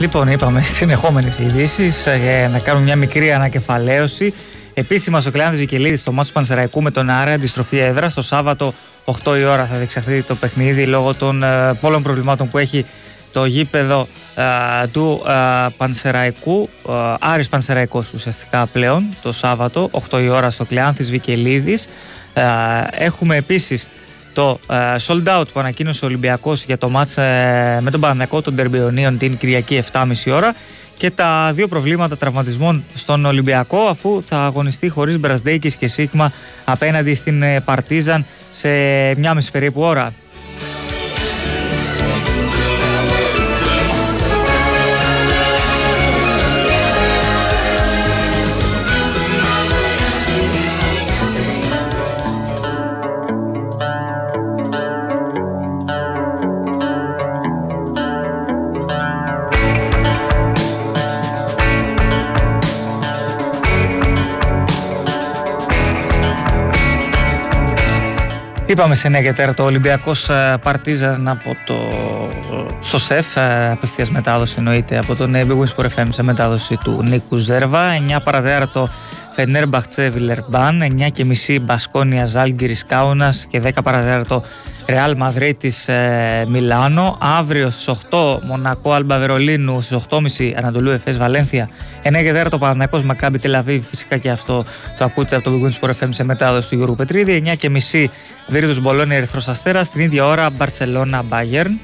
Λοιπόν, είπαμε συνεχόμενες ειδήσεις, ε, να κάνουμε μια μικρή ανακεφαλαίωση. Επίσημα ο Κλεάνθης Βικελίδης στο μάτσο του Πανσερραϊκού με τον Άρη, αντιστροφή έδρα. Το Σάββατο οκτώ η ώρα θα διεξαχθεί το παιχνίδι λόγω των ε, πολλών προβλημάτων που έχει το γήπεδο ε, του ε, Πανσερραϊκού. Ε, Άρης Πανσερραϊκός ουσιαστικά πλέον το Σάββατο οκτώ η ώρα στο Κλεάνθης Βικελίδης. Ε, έχουμε επίσης το sold out που ανακοίνωσε ο Ολυμπιακός για το μάτς με τον Παναθηναϊκό των Τερμπιονίων την Κυριακή επτά και μισή ώρα και τα δύο προβλήματα τραυματισμών στον Ολυμπιακό, αφού θα αγωνιστεί χωρίς Μπραζδέικης και Σίγμα απέναντι στην Παρτίζαν σε μία μισή περίπου ώρα. Είπαμε σε νέα και τέρα το Ολυμπιακός Παρτίζαν από το... στο ΣΕΦ, απευθείας μετάδοση εννοείται από τον Big One Sport εφ εμ σε μετάδοση του Νίκου Ζέρβα. εννιά παρά τέταρτο Φενερμπαχτσέ Βιλερμπάν, εννιά και μισή Μπασκόνια Ζάλγκιρης Κάουνας και δέκα παρά τέταρτο Ρεάλ Μαδρίτης Μιλάνο. Αύριο στις οκτώ Μονακό Άλμπα Βερολίνου, στις οκτώ και μισή Ανατολού Εφές Βαλένθια, εννιά και τέταρτο Παναθηναϊκός Μακάμπι Τελ Αβίβ, φυσικά και αυτό το ακούτε από το Big One Sport εφ εμ σε μετάδοση του Γιώργου Πετρίδη, εννιά και μισή Βίρτους Μπολόνια Ερυθρός Αστέρας, στην ίδια ώρα Μπαρσελόνα Μπάγερν.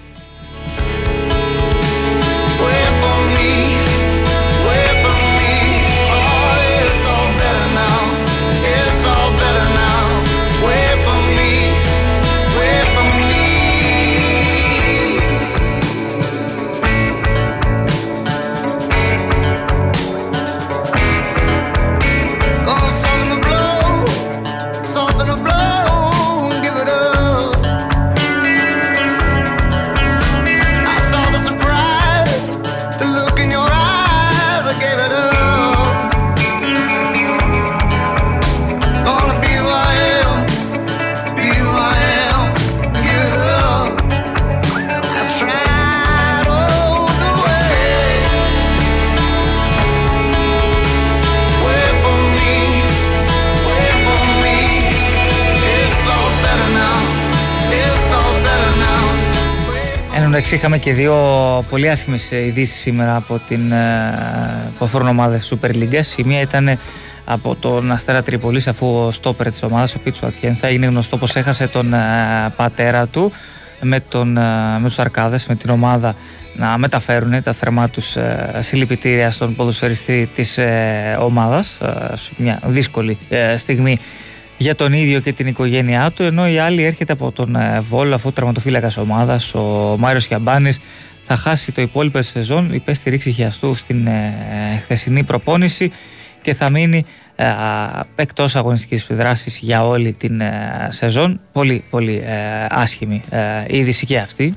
Εντάξει, είχαμε και δύο πολύ άσχημες ειδήσεις σήμερα από την αφορούν ομάδες Super League. Η μία ήταν από τον Αστέρα Τρίπολης, αφού ο στόπερ της ομάδας, ο Πίτσου Ατιένθα, είναι γνωστό πως έχασε τον πατέρα του με, τον, με τους Αρκάδες, με την ομάδα να μεταφέρουν τα θερμά τους συλληπιτήρια στον ποδοσφαιριστή της ομάδας, μια δύσκολη στιγμή για τον ίδιο και την οικογένειά του, ενώ η άλλη έρχεται από τον Βόλο, αφού τραυματοφύλακας ομάδας, ο Μάριος Χιαμπάνης, θα χάσει το υπόλοιπο σεζόν, υπέστη ρήξη χιαστού στην χθεσινή προπόνηση και θα μείνει εκτός αγωνιστικής δράσης για όλη την σεζόν. Πολύ πολύ άσχημη είδηση και αυτή.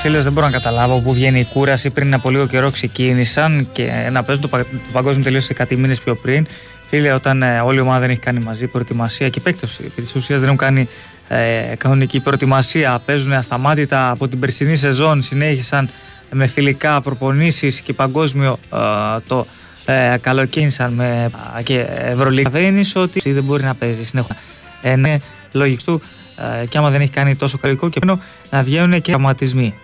Φίλος, δεν μπορώ να καταλάβω πού βγαίνει η κούραση. Πριν από λίγο καιρό ξεκίνησαν και να παίζουν το, πα, το παγκόσμιο, τελείωσε κάτι μήνες πιο πριν. Φίλε, όταν ε, όλη η ομάδα δεν έχει κάνει μαζί προετοιμασία και παίκτος, επί της ουσίας δεν έχουν κάνει ε, κανονική προετοιμασία, παίζουν ασταμάτητα από την περσινή σεζόν, συνέχισαν με φιλικά προπονήσεις και παγκόσμιο ε, το ε, καλοκίνησαν με, ε, και Ευρωλίγκα. Βαίνεις ότι δεν μπορεί να παίζει συνέχεια. Ε, ναι, λογιστού. Ε, και άμα δεν έχει κάνει τόσο καλικό και πάνω να βγαίνουν και τραυματισμοί.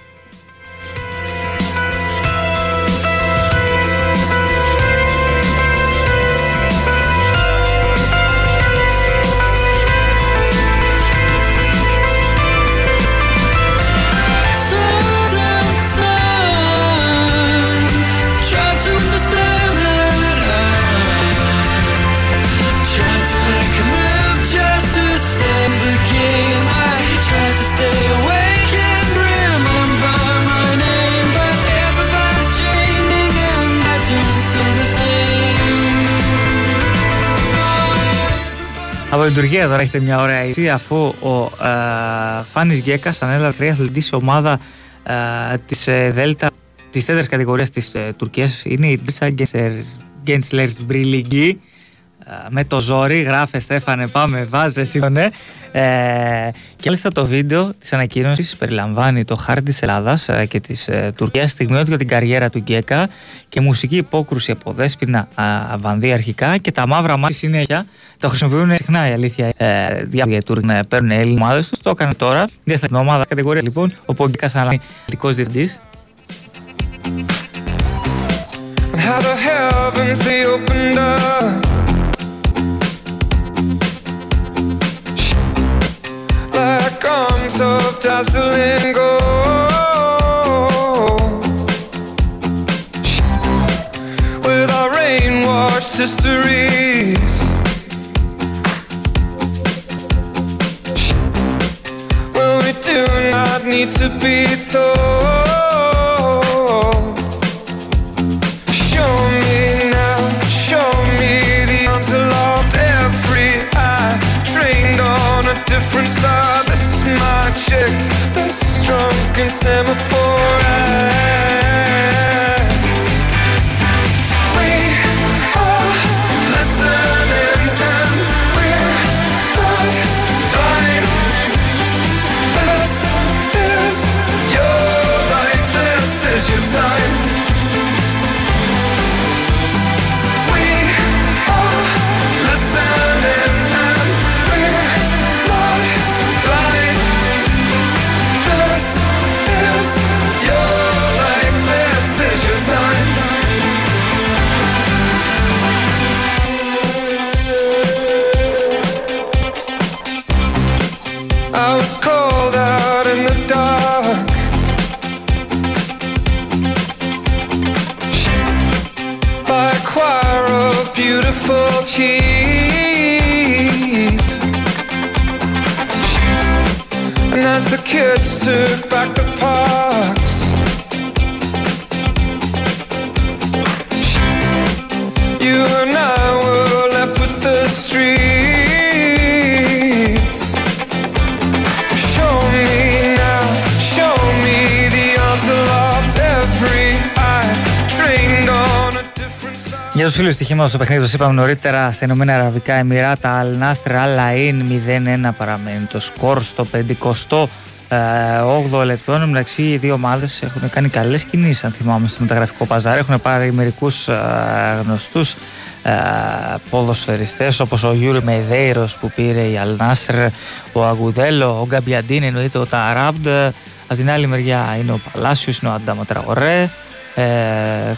Από την Τουρκία τώρα έχετε μια ωραία είδηση, αφού ο ε, Φάνης Γκέκας ανέλαβε τριαθλητή σε ομάδα ε, της ε, Δέλτα της τέταρτης κατηγορίας της ε, Τουρκίας. Είναι η Regency Casino Mon Parnes, με το ζόρι, γράφε Στέφανε, πάμε, βάζε εσύ, ναι. Ε, και μάλιστα το βίντεο της ανακοίνωσης περιλαμβάνει το χάρτη της Ελλάδας και της ε, Τουρκίας, στιγμιότυπο για την καριέρα του Γκέκα και μουσική υπόκρουση από Δέσποινα Βανδύ αρχικά και τα μαύρα μάτια συνέχεια. Το χρησιμοποιούν συχνά, η αλήθεια. Ε, Διάφοροι Τούρκοι να παίρνουν Έλληνες ομάδες τους, το έκανε τώρα. Δεν θα είναι ομάδα κατηγορία λοιπόν, όπου ο Γκέκας αναλαμβάνει δικός διευθυντής. Of dazzling gold, with our rain-washed histories, well, we do not need to be told. Show me now, show me the arms aloft, every eye trained on a different star. My chick, the strong and semaphore act. We are listening and we're not blind. This is your life, this is your time. We are listening and we're not blind. I was cold out in the dark. By a choir of beautiful heat. And as the kids took back the parks, you and I were left with the street. Για τους φίλους στοιχήματος στο παιχνίδι, τους είπαμε νωρίτερα, στα Ηνωμένα Αραβικά Εμιράτα, Αλ-Νάστρ Αλ-Αΐν μηδέν ένα παραμένει το σκορ στο πενήντα οκτώ λεπτών. Εντάξει, οι δύο ομάδες έχουν κάνει καλές κινήσεις, αν θυμάμαι, στο μεταγραφικό παζάρι. Έχουν πάρει μερικούς ε, γνωστούς ε, ποδοσφαιριστές, όπως ο Γιούρι Μεϊδέιρος που πήρε η Αλ-Νάστρ, ο Αγουδέλο, ο Γκαμπιαντίν, εννοείται ο Ταράμπντ. Από την άλλη μεριά είναι ο Παλάσιος, είναι ο Αντάμα Τραωρέ. Ε,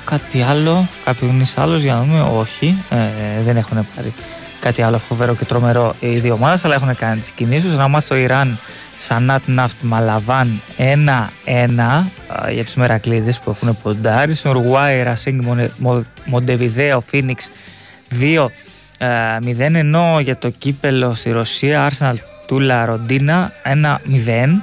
κάτι άλλο, κάποιος άλλος για να δούμε, όχι, ε, δεν έχουν πάρει κάτι άλλο φοβερό και τρομερό οι δύο ομάδες, αλλά έχουν κάνει τις κινήσεις. Να μάθει το Ιράν Σανάτ Ναφτ Μαλαβάν ένα ένα ε, για τους Μερακλίδες που έχουν ποντάρει. Στην Ουρουάη Ρασίνγκ Μοντεβιδέο Φίνιξ δύο μηδέν, ενώ για το κύπελο στη Ρωσία Άρσεναλ Τούλα Ροντίνα ένα μηδέν.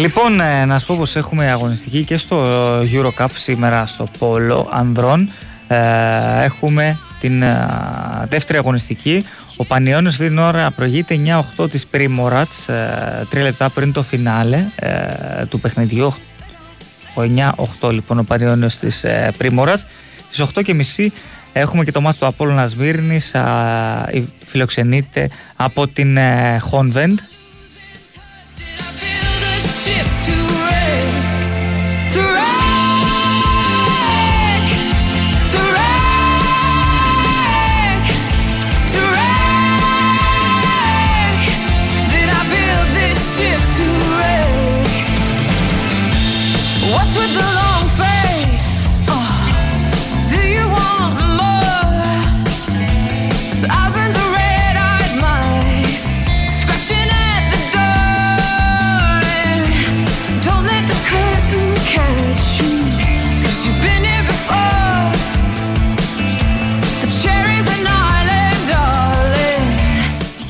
Λοιπόν, να σου πω πως έχουμε αγωνιστική και στο Euro Cup σήμερα στο πόλο ανδρών. Έχουμε την δεύτερη αγωνιστική. Ο Πανιώνιος αυτή την ώρα προηγείται εννιά οκτώ της Πρίμορατς, τρία λεπτά πριν το φινάλε του παιχνιδιού. Ο εννιά οκτώ λοιπόν ο Πανιώνιος της Πρίμορατς. Στις οκτώ και μισή έχουμε και το μάτς του Απόλλωνα Σμύρνης, φιλοξενείται από την Χόνβεντ.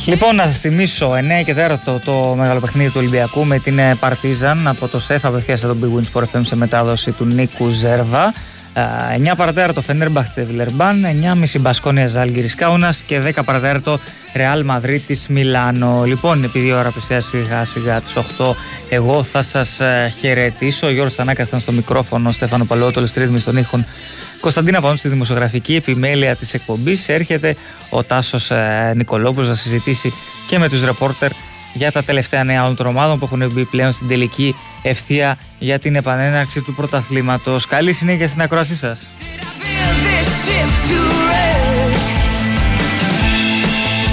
Λοιπόν, να σας θυμίσω εννιά και τέσσερα το μεγάλο παιχνίδι του Ολυμπιακού με την Παρτίζαν από το ΣΕΦ, απευθείας από τον Big One Sport εφ εμ σε μετάδοση του Νίκου Ζέρβα. εννιά παρά τέταρτο το Φενερμπαχτσέ Βιλερμπάν, εννιά και μισή Μπασκόνια Ζάλγκιρις Κάουνας και δέκα παρά τέταρτο Ρεάλ Μαδρίτης Μιλάνο. Λοιπόν, επειδή ώρα πλησιάζει σιγά σιγά τις οκτώ, εγώ θα σας χαιρετήσω. Ο Γιώργος Τσανάκας ήταν στο μικρόφωνο, Στέφανο Παλουότολο στη ρύθμιση των ήχων, Κωνσταντίνα Πανούτσο στη δημοσιογραφική επιμέλεια της εκπομπής. Έρχεται ο Τάσος ε, Νικολόπουλος να συζητήσει και με τους ρεπόρτερ για τα τελευταία νέα όλων των ομάδων που έχουν μπει πλέον στην τελική ευθεία για την επανέναρξη του πρωταθλήματος. Καλή συνέχεια στην ακρόασή σας.